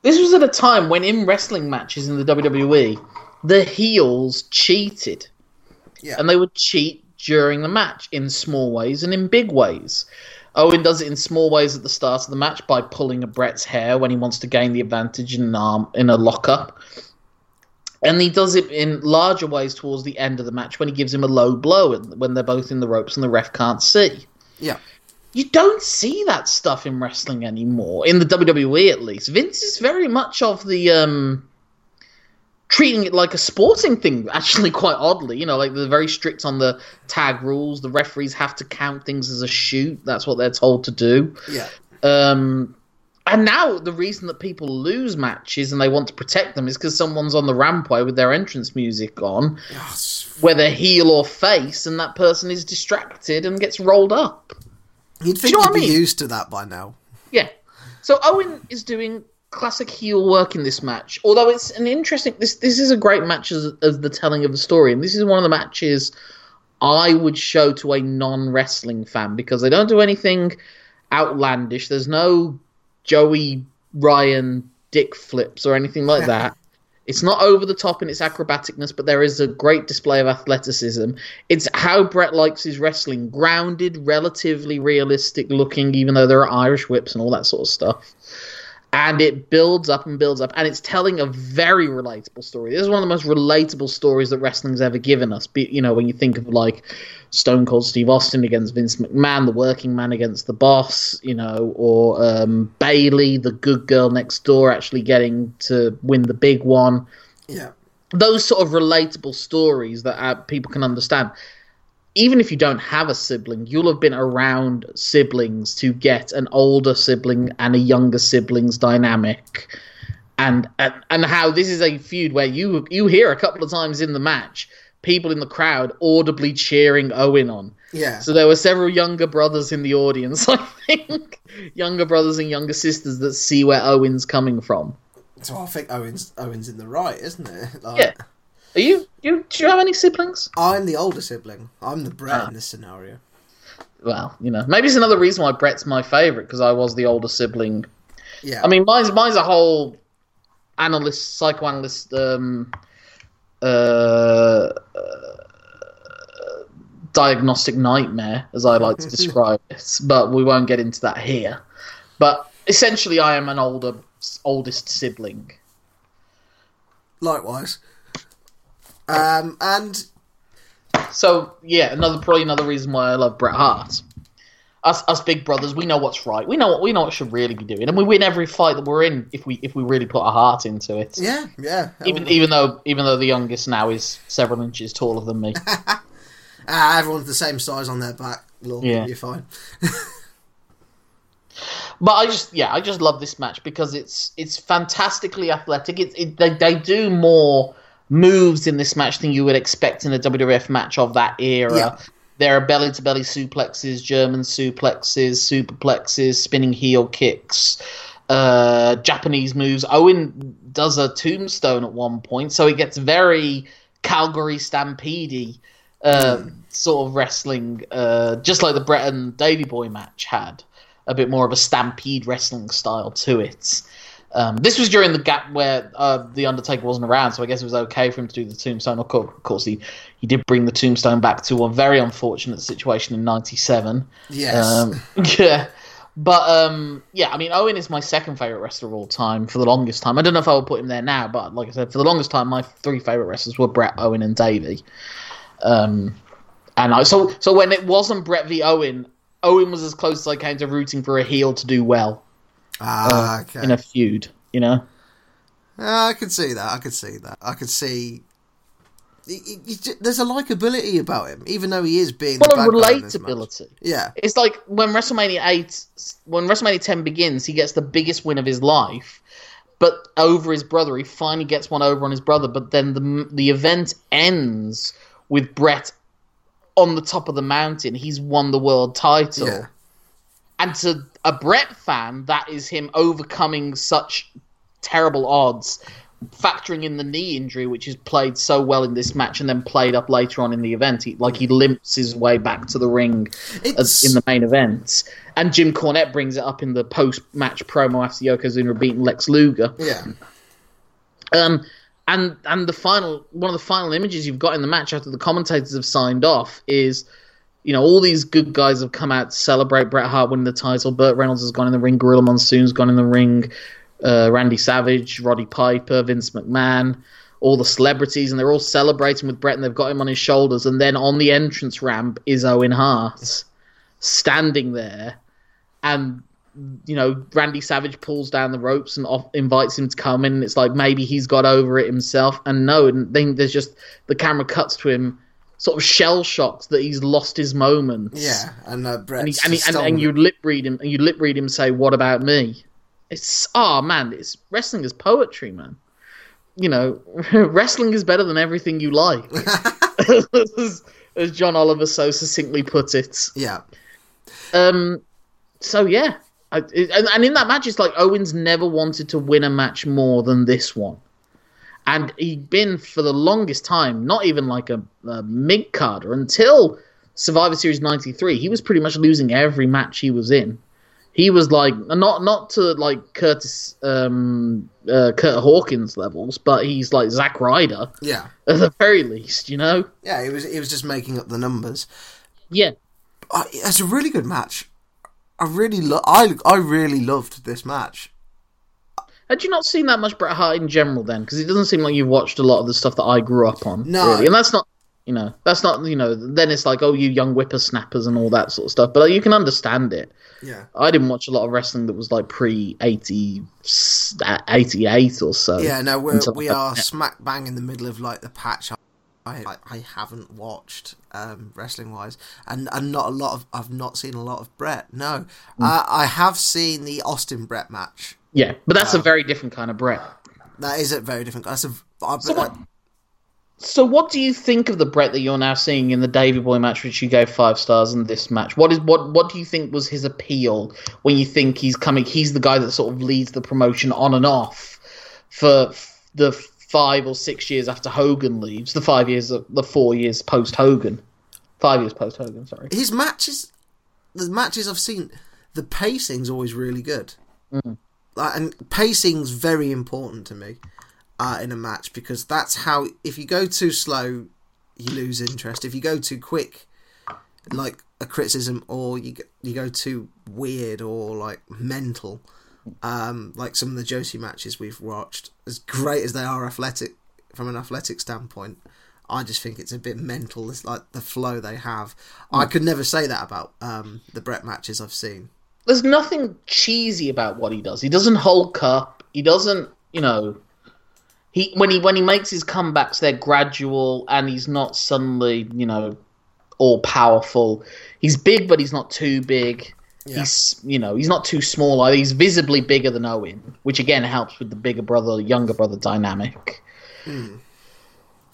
This was at a time when in wrestling matches in the W W E, the heels cheated. Yeah. And they would cheat during the match in small ways and in big ways. Owen does it in small ways at the start of the match by pulling a Bret's hair when he wants to gain the advantage in an arm in a lockup. And he does it in larger ways towards the end of the match when he gives him a low blow and when they're both in the ropes and the ref can't see. Yeah. You don't see that stuff in wrestling anymore, in the W W E at least. Vince is very much of the um, treating it like a sporting thing, actually, quite oddly. You know, like, they're very strict on the tag rules. The referees have to count things as a shoot. That's what they're told to do. Yeah. Um, and now the reason that people lose matches and they want to protect them is because someone's on the rampway with their entrance music on, yes. whether heel or face, and that person is distracted and gets rolled up. You'd think do you know you'd what I mean? Be used to that by now. Yeah. So Owen is doing classic heel work in this match, although it's an interesting... This this is a great match as, as the telling of the story, and this is one of the matches I would show to a non-wrestling fan because they don't do anything outlandish. There's no Joey Ryan dick flips or anything like that. It's not over the top in its acrobaticness, but there is a great display of athleticism. It's how Bret likes his wrestling. Grounded, relatively realistic looking, even though there are Irish whips and all that sort of stuff. And it builds up and builds up, and it's telling a very relatable story. This is one of the most relatable stories that wrestling's ever given us. Be, you know, when you think of, like, Stone Cold Steve Austin against Vince McMahon, the working man against the boss, you know, or um, Bayley, the good girl next door, actually getting to win the big one. Yeah. Those sort of relatable stories that uh, people can understand. Even if you don't have a sibling, you'll have been around siblings to get an older sibling and a younger sibling's dynamic. And and, and how this is a feud where you you hear a couple of times in the match, people in the crowd audibly cheering Owen on. Yeah. So there were several younger brothers in the audience, I think. Younger brothers and younger sisters that see where Owen's coming from. So I think Owen's Owen's in the right, isn't it? Like... Yeah. Are you, you? Do you have any siblings? I'm the older sibling. I'm the Brett ah. in this scenario. Well, you know, maybe it's another reason why Brett's my favourite, because I was the older sibling. Yeah. I mean, mine's mine's a whole analyst, psychoanalyst, um, uh, uh, diagnostic nightmare, as I like to describe it. But we won't get into that here. But essentially, I am an older oldest sibling. Likewise. Um, and so, yeah, another probably another reason why I love Bret Hart. Us, us big brothers, we know what's right. We know what we know what should really be doing, and we win every fight that we're in if we if we really put our heart into it. Yeah, yeah. Even even though even though the youngest now is several inches taller than me, ah, everyone's the same size on their back. Lord, yeah. You're fine. But I just yeah, I just love this match because it's it's fantastically athletic. It, it they they do more moves in this match than you would expect in a W W F match of that era. Yeah. There are belly-to-belly suplexes, German suplexes, superplexes, spinning heel kicks, uh, Japanese moves. Owen does a tombstone at one point, so it gets very Calgary Stampede-y uh, mm. sort of wrestling, uh, just like the Bret and Davey Boy match had. A bit more of a Stampede wrestling style to it. Um, this was during the gap where uh, The Undertaker wasn't around, so I guess it was okay for him to do the tombstone. Of course, he, he did bring the tombstone back to a very unfortunate situation in ninety-seven. Yes. Um, yeah. But, um, yeah, I mean, Owen is my second favourite wrestler of all time for the longest time. I don't know if I would put him there now, but like I said, for the longest time, my three favourite wrestlers were Bret, Owen and Davey. Um, and I, so, so when it wasn't Bret v Owen, Owen was as close as I came to rooting for a heel to do well. Ah, okay. In a feud, you know. Uh, I could see that. I could see that. I could see. He, he, he, there's a likability about him, even though he is being. Well, the bad guy in this match. Yeah, it's like when WrestleMania eight, when WrestleMania ten begins, he gets the biggest win of his life, but over his brother, he finally gets one over on his brother. But then the the event ends with Bret on the top of the mountain. He's won the world title. Yeah. And to a Bret fan, that is him overcoming such terrible odds, factoring in the knee injury, which is played so well in this match and then played up later on in the event. He, like, he limps his way back to the ring as, in the main event. And Jim Cornette brings it up in the post-match promo after Yokozuna beating Lex Luger. Yeah. Um, and and the final one of the final images you've got in the match after the commentators have signed off is... You know, all these good guys have come out to celebrate Bret Hart winning the title. Burt Reynolds has gone in the ring. Gorilla Monsoon's gone in the ring. Uh, Randy Savage, Roddy Piper, Vince McMahon, all the celebrities. And they're all celebrating with Bret, and they've got him on his shoulders. And then on the entrance ramp is Owen Hart standing there. And, you know, Randy Savage pulls down the ropes and off- invites him to come in. And it's like maybe he's got over it himself. And no, and then there's just the camera cuts to him. Sort of shell shocked that he's lost his moment. Yeah, and uh, Bret's and, he, and, he, and, and you lip read him, and you lip read him say, "What about me?" It's ah oh, man, it's wrestling is poetry, man. You know, wrestling is better than everything you like, as, as John Oliver so succinctly put it. Yeah. Um. So yeah, I, it, and, and in that match, it's like Owens never wanted to win a match more than this one. And he'd been, for the longest time, not even like a, a mid-carder. Until Survivor Series ninety-three, he was pretty much losing every match he was in. He was like, not not to like Curtis, um, uh, Curt Hawkins levels, but he's like Zack Ryder. Yeah. At the very least, you know? Yeah, he was, he was just making up the numbers. Yeah. I, it's a really good match. I really, lo- I, I really loved this match. Had you not seen that much Bret Hart in general then? Because it doesn't seem like you've watched a lot of the stuff that I grew up on. No. Really. And that's not, you know, that's not, you know, then it's like, oh, you young whippersnappers and all that sort of stuff. But like, you can understand it. Yeah. I didn't watch a lot of wrestling that was like pre eighty, eighty-eight or so. Yeah, no, we're, we like, are yeah. smack bang in the middle of like the patch I I, I haven't watched um, wrestling wise, and, and not a lot of I've not seen a lot of Bret. No, mm. uh, I have seen the Austin Bret match. Yeah, but that's um, a very different kind of Bret. That is a very different. That's a. I, so, what, I, so what do you think of the Bret that you're now seeing in the Davey Boy match, which you gave five stars in this match? What is what? What do you think was his appeal when you think he's coming? He's the guy that sort of leads the promotion on and off for the five or six years after Hogan leaves, the five years, the four years post Hogan, five years post Hogan. Sorry, his matches, the matches I've seen, the pacing's always really good, mm. uh, and pacing's very important to me uh, in a match, because that's how. If you go too slow, you lose interest. If you go too quick, like a criticism, or you you go too weird or like mental. Um, like some of the Joshi matches we've watched, as great as they are athletic from an athletic standpoint, I just think it's a bit mental. It's like the flow they have. Mm. I could never say that about um, the Bret matches I've seen. There's nothing cheesy about what he does. He doesn't hulk up. He doesn't, you know, he when he when he makes his comebacks, they're gradual, and he's not suddenly, you know, all powerful. He's big, but he's not too big. Yeah. He's, you know, he's not too small. He's visibly bigger than Owen, which again helps with the bigger brother, younger brother dynamic. Mm.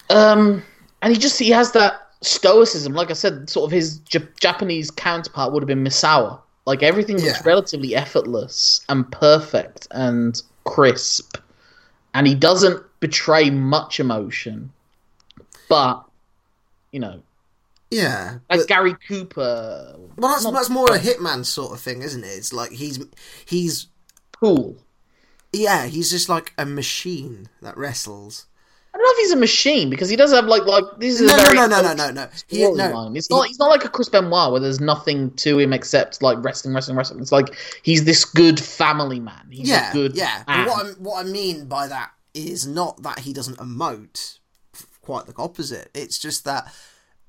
Um, and he just he has that stoicism. Like I said, sort of his J- Japanese counterpart would have been Misawa. Like everything was yeah. relatively effortless and perfect and crisp, and he doesn't betray much emotion. But you know. Yeah, like but, Gary Cooper. Well, that's, not, that's more a hitman sort of thing, isn't it? It's like he's he's cool. Yeah, he's just like a machine that wrestles. I don't know if he's a machine, because he does have like like this is no, a very no no no no no he, no no. It's not he, he's not like a Chris Benoit where there's nothing to him except like wrestling wrestling wrestling. It's like he's this good family man. He's yeah, a good yeah. Man. What I what I mean by that is not that he doesn't emote. Quite the opposite. It's just that.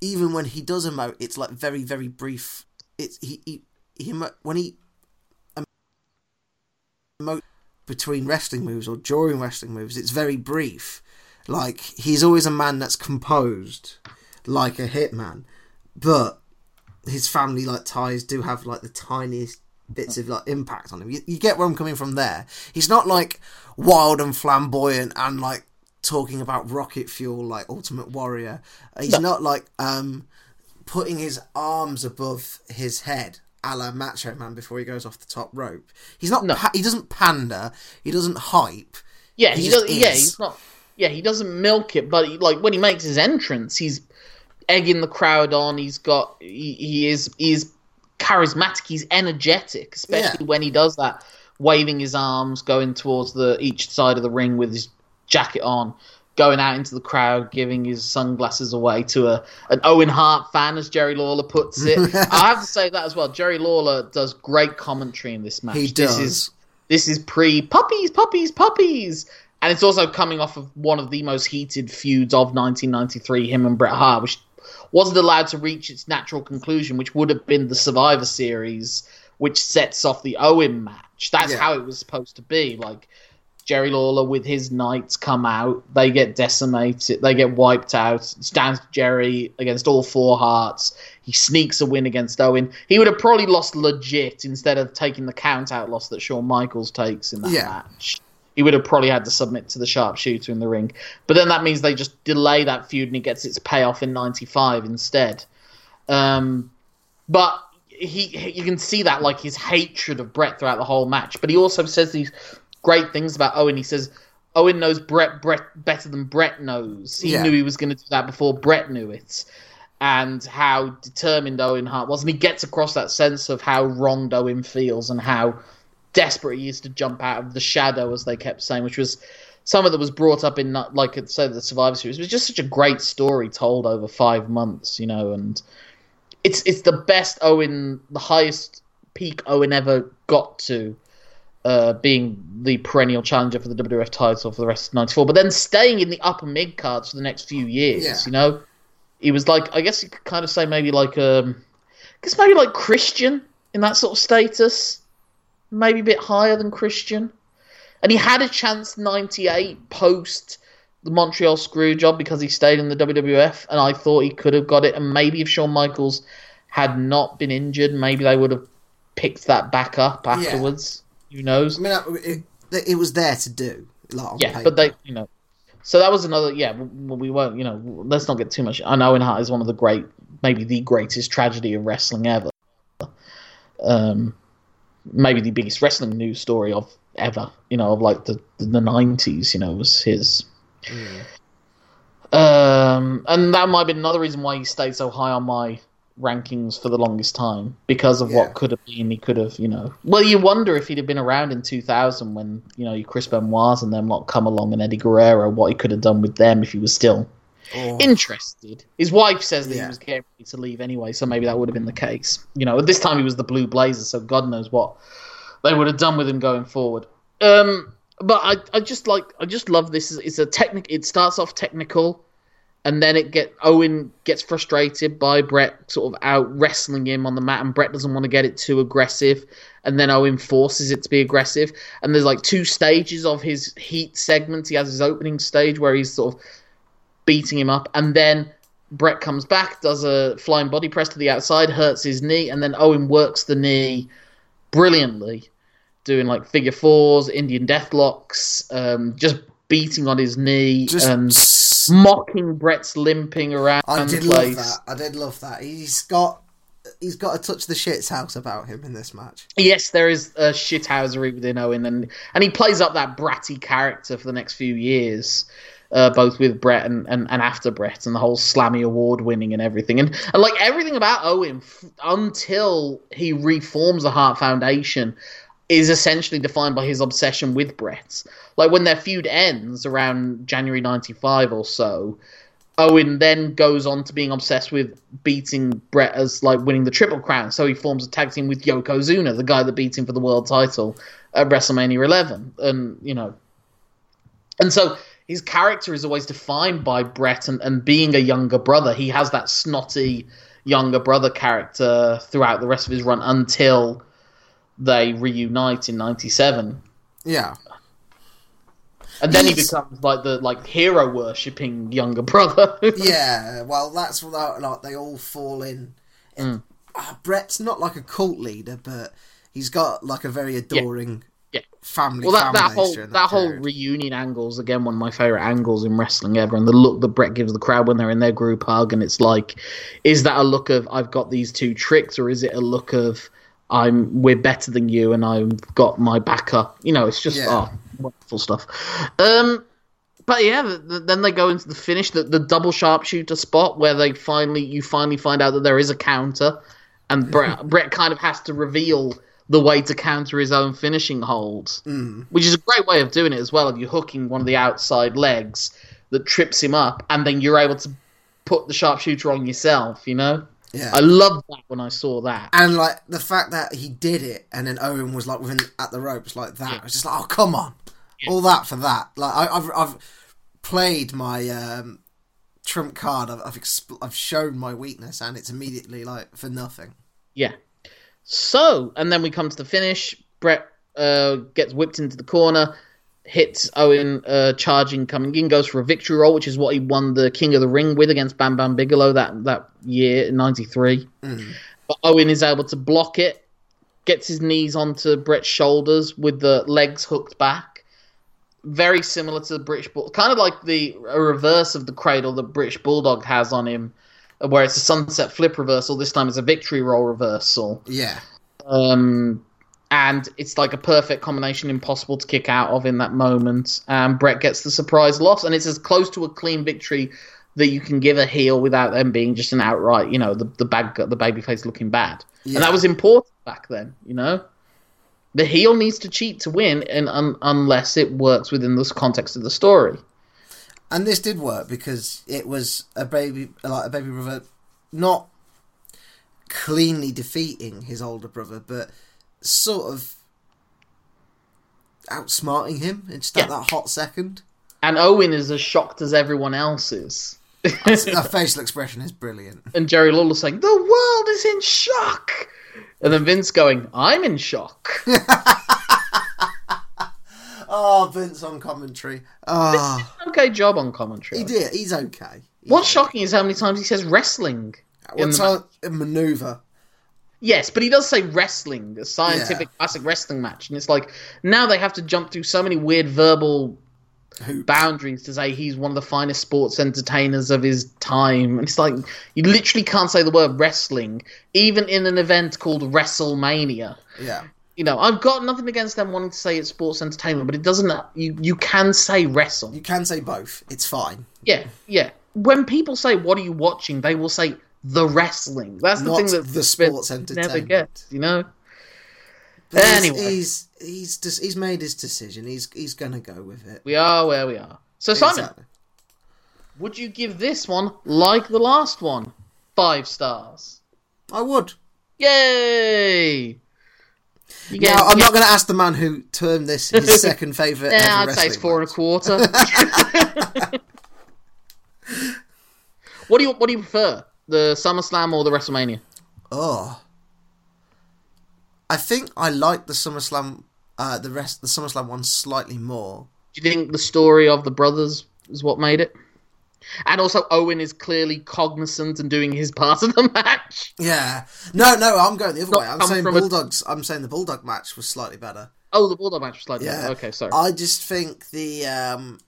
Even when he does emote, it's like very, very brief. It's he he, he emo- when he emote between wrestling moves or during wrestling moves, it's very brief. Like he's always a man that's composed, like a hitman. But his family like ties do have like the tiniest bits of like impact on him. You, you get where I'm coming from there. He's not like wild and flamboyant and like. Talking about rocket fuel like Ultimate Warrior. He's no. not like um, putting his arms above his head a la Macho Man before he goes off the top rope. He's not. No. Pa- he doesn't pander. He doesn't hype. Yeah, he, he doesn't. Yeah, he's not. Yeah, he doesn't milk it. But he, like when he makes his entrance, he's egging the crowd on. He's got. He, he is. He's charismatic. He's energetic, especially yeah. when he does that, waving his arms, going towards the each side of the ring with his. Jacket on, going out into the crowd, giving his sunglasses away to a an Owen Hart fan, as Jerry Lawler puts it. I have to say that as well. Jerry Lawler does great commentary in this match. He does. This is, this is pre-puppies, puppies, puppies. And it's also coming off of one of the most heated feuds of nineteen ninety-three, him and Bret Hart, which wasn't allowed to reach its natural conclusion, which would have been the Survivor Series, which sets off the Owen match. That's yeah. how it was supposed to be. Like, Jerry Lawler with his knights come out. They get decimated. They get wiped out. It's down to Jerry against all four Hearts. He sneaks a win against Owen. He would have probably lost legit instead of taking the count-out loss that Shawn Michaels takes in that yeah. match. He would have probably had to submit to the sharpshooter in the ring. But then that means they just delay that feud and it gets its payoff in ninety-five instead. Um, but he, you can see that, like, his hatred of Bret throughout the whole match. But he also says these... great things about Owen. He says Owen knows Bret, Bret better than Bret knows. He yeah. knew he was going to do that before Bret knew it, and how determined Owen Hart was. And he gets across that sense of how wronged Owen feels and how desperate he is to jump out of the shadow, as they kept saying, which was something that was brought up in, like, so the Survivor Series. It was just such a great story told over five months, you know. And it's it's the best Owen, the highest peak Owen ever got to. uh, being the perennial challenger for the W W F title for the rest of ninety-four, but then staying in the upper mid cards for the next few years. Yeah. You know, he was like, I guess you could kind of say maybe like, um, I guess maybe like Christian in that sort of status, maybe a bit higher than Christian. And he had a chance ninety-eight post the Montreal Screwjob because he stayed in the W W F, and I thought he could have got it. And maybe if Shawn Michaels had not been injured, maybe they would have picked that back up afterwards. Yeah. Who knows? I mean, it, it was there to do. Like, on yeah, paper. But they, you know. So that was another, yeah, we won't, you know, let's not get too much. I know Owen Hart is one of the great, maybe the greatest tragedy of wrestling ever. Um, maybe the biggest wrestling news story of ever, you know, of like the, the, the nineties, you know, was his. Mm. Um, and that might have been another reason why he stayed so high on my rankings for the longest time, because of yeah. what could have been. He could have, you know, well, you wonder if he'd have been around in two thousand when, you know, your Chris Benoit's and them lot come along and Eddie Guerrero, what he could have done with them if he was still oh. interested. His wife says that yeah. he was getting ready to leave anyway, so maybe that would have been the case. You know, at this time he was the Blue Blazer, so God knows what they would have done with him going forward. Um, but I, I just like, I just love this. It's a technic. It starts off technical, and then it get Owen gets frustrated by Brett sort of out wrestling him on the mat, and Brett doesn't want to get it too aggressive, and then Owen forces it to be aggressive. And there's like two stages of his heat segments. He has his opening stage where he's sort of beating him up, and then Brett comes back, does a flying body press to the outside, hurts his knee, and then Owen works the knee brilliantly, doing like figure fours, Indian death locks, um, just beating on his knee, just and s- mocking Brett's limping around. I did place. love that. I did love that. He's got he's got a touch of the shits house about him in this match. Yes, there is a shithousery within Owen, and and he plays up that bratty character for the next few years, uh, both with Brett and, and, and after Brett, and the whole Slammy Award winning and everything, and, and like everything about Owen f- until he reforms the Hart Foundation. Is essentially defined by his obsession with Brett. Like, when their feud ends around January ninety-five or so, Owen then goes on to being obsessed with beating Brett as, like, winning the Triple Crown. So he forms a tag team with Yokozuna, the guy that beat him for the world title at WrestleMania eleven. And, you know... And so his character is always defined by Brett and, and being a younger brother. He has that snotty younger brother character throughout the rest of his run until... they reunite in ninety-seven. Yeah. And then he becomes like the like hero worshipping younger brother. Yeah, well that's without like they all fall in. Mm. Uh, Brett's not like a cult leader, but he's got like a very adoring yeah. Yeah. family. Well, that, that whole that, that whole reunion angle's again one of my favourite angles in wrestling ever, and the look that Brett gives the crowd when they're in their group hug, and it's like, is that a look of I've got these two tricks, or is it a look of I'm we're better than you, and I've got my back up. You know, it's just yeah. oh, wonderful stuff. Um, but yeah, the, the, then they go into the finish, the, the double sharpshooter spot where they finally you finally find out that there is a counter, and Brett, Brett kind of has to reveal the way to counter his own finishing hold, mm. which is a great way of doing it as well. If you're hooking one of the outside legs that trips him up, and then you're able to put the sharpshooter on yourself, you know. Yeah. I loved that when I saw that. And, like, the fact that he did it and then Owen was, like, within at the ropes like that. Yeah. I was just like, oh, come on. Yeah. All that for that. Like, I, I've I've played my um, trump card. I've I've, exp- I've shown my weakness, and it's immediately, like, for nothing. Yeah. So, and then we come to the finish. Brett uh, gets whipped into the corner, hits Owen uh, charging, coming in, goes for a victory roll, which is what he won the King of the Ring with against Bam Bam Bigelow that, that year in ninety-three. Mm. But Owen is able to block it, gets his knees onto Brett's shoulders with the legs hooked back. Very similar to the British Bulldog, kind of like the a reverse of the cradle that British Bulldog has on him, where it's a sunset flip reversal. This time it's a victory roll reversal. Yeah. Um... And it's like a perfect combination, impossible to kick out of in that moment. And Brett gets the surprise loss, and it's as close to a clean victory that you can give a heel without them being just an outright, you know, the the bad the babyface looking bad. Yeah. And that was important back then, you know. The heel needs to cheat to win, and um, unless it works within this context of the story. And this did work because it was a baby, like a baby brother, not cleanly defeating his older brother, but sort of outsmarting him in just yeah. that hot second. And Owen is as shocked as everyone else is. That facial expression is brilliant. And Jerry Lawler saying, "The world is in shock." And then Vince going, "I'm in shock." Oh, Vince on commentary. Oh. Vince did an okay job on commentary. He did. He's okay. He's What's okay. shocking is how many times he says wrestling. What's a maneuver? Yes, but he does say wrestling, a scientific yeah. classic wrestling match. And it's like, now they have to jump through so many weird verbal Hoop. boundaries to say he's one of the finest sports entertainers of his time. And it's like, you literally can't say the word wrestling, even in an event called WrestleMania. Yeah. You know, I've got nothing against them wanting to say it's sports entertainment, but it doesn't, you, you can say wrestle. You can say both. It's fine. Yeah, yeah. When people say, "What are you watching?" they will say, "The wrestling." That's the Not thing that the sports entertainment never gets, you know. But anyway, he's he's he's, he's made his decision. He's he's going to go with it. We are where we are. So exactly. Simon, would you give this one, like the last one, five stars? I would. Yay! You get, now, I'm you not going to ask the man who termed this his second favourite. Yeah, I'd say it's four match. and a quarter. What do you what do you prefer? The SummerSlam or the WrestleMania? Oh, I think I like the SummerSlam, uh, the rest, the SummerSlam one slightly more. Do you think the story of the brothers is what made it? And also, Owen is clearly cognizant and doing his part of the match. Yeah, no, no, I'm going the other Not way. I'm saying Bulldogs. A... I'm saying the Bulldog match was slightly better. Oh, the Bulldog match was slightly yeah. better. Okay, sorry. I just think the. Um...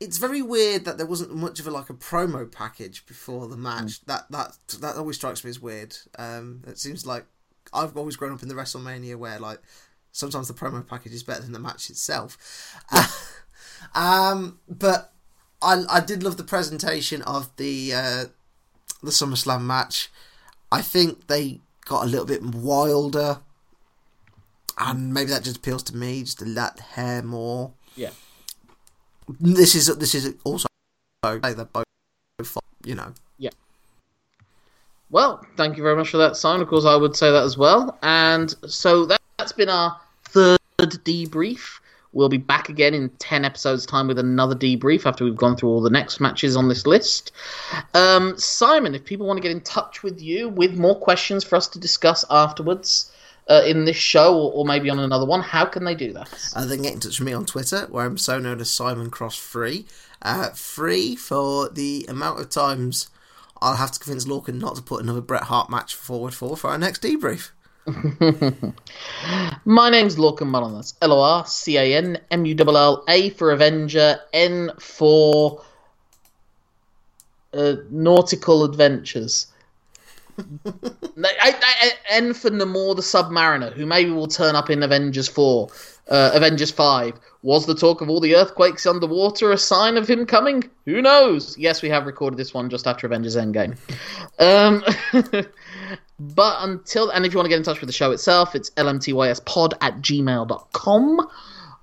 It's very weird that there wasn't much of a like a promo package before the match. Mm. That that that always strikes me as weird. Um, it seems like I've always grown up in the WrestleMania where like sometimes the promo package is better than the match itself. Yeah. um, but I I did love the presentation of the uh, the SummerSlam match. I think they got a little bit wilder, and maybe that just appeals to me, just to let hair more. Yeah. This is this is also they're both, you know. Yeah. Well, thank you very much for that, Simon. Of course, I would say that as well. And so that, that's been our third debrief. We'll be back again in ten episodes' time with another debrief after we've gone through all the next matches on this list. Um, Simon, if people want to get in touch with you with more questions for us to discuss afterwards. Uh, in this show, or, or maybe on another one, how can they do that? Uh, they can get in touch with me on Twitter, where I'm so known as Simon Cross Free. Uh, free for the amount of times I'll have to convince Lorcan not to put another Bret Hart match forward for for our next debrief. My name's Lorcan Mullen. That's L O R C A N M U L L A for Avenger, N for uh, Nautical Adventures. I, I, N for Namor the Submariner, who maybe will turn up in Avengers four. Uh, Avengers five. Was the talk of all the earthquakes underwater a sign of him coming? Who knows? Yes, we have recorded this one just after Avengers Endgame. Um, but until... And if you want to get in touch with the show itself, it's l m t y s pod at gmail dot com.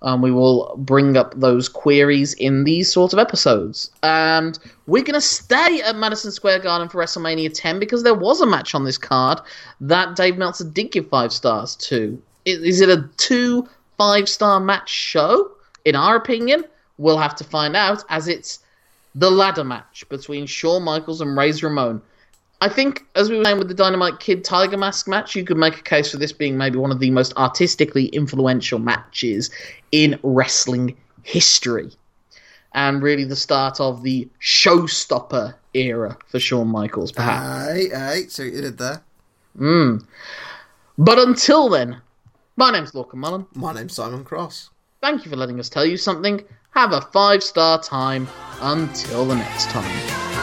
Um, we will bring up those queries in these sort of episodes. And we're going to stay at Madison Square Garden for WrestleMania ten because there was a match on this card that Dave Meltzer did give five stars to. Is it a two five-star match show? In our opinion, we'll have to find out, as it's the ladder match between Shawn Michaels and Razor Ramon. I think, as we were saying with the Dynamite Kid Tiger Mask match, you could make a case for this being maybe one of the most artistically influential matches in wrestling history. And really the start of the showstopper era for Shawn Michaels, perhaps. Aye, aye, so you did there. Mm. But until then, my name's Lorcan Mullen. My name's Simon Cross. Thank you for letting us tell you something. Have a five-star time. Until the next time.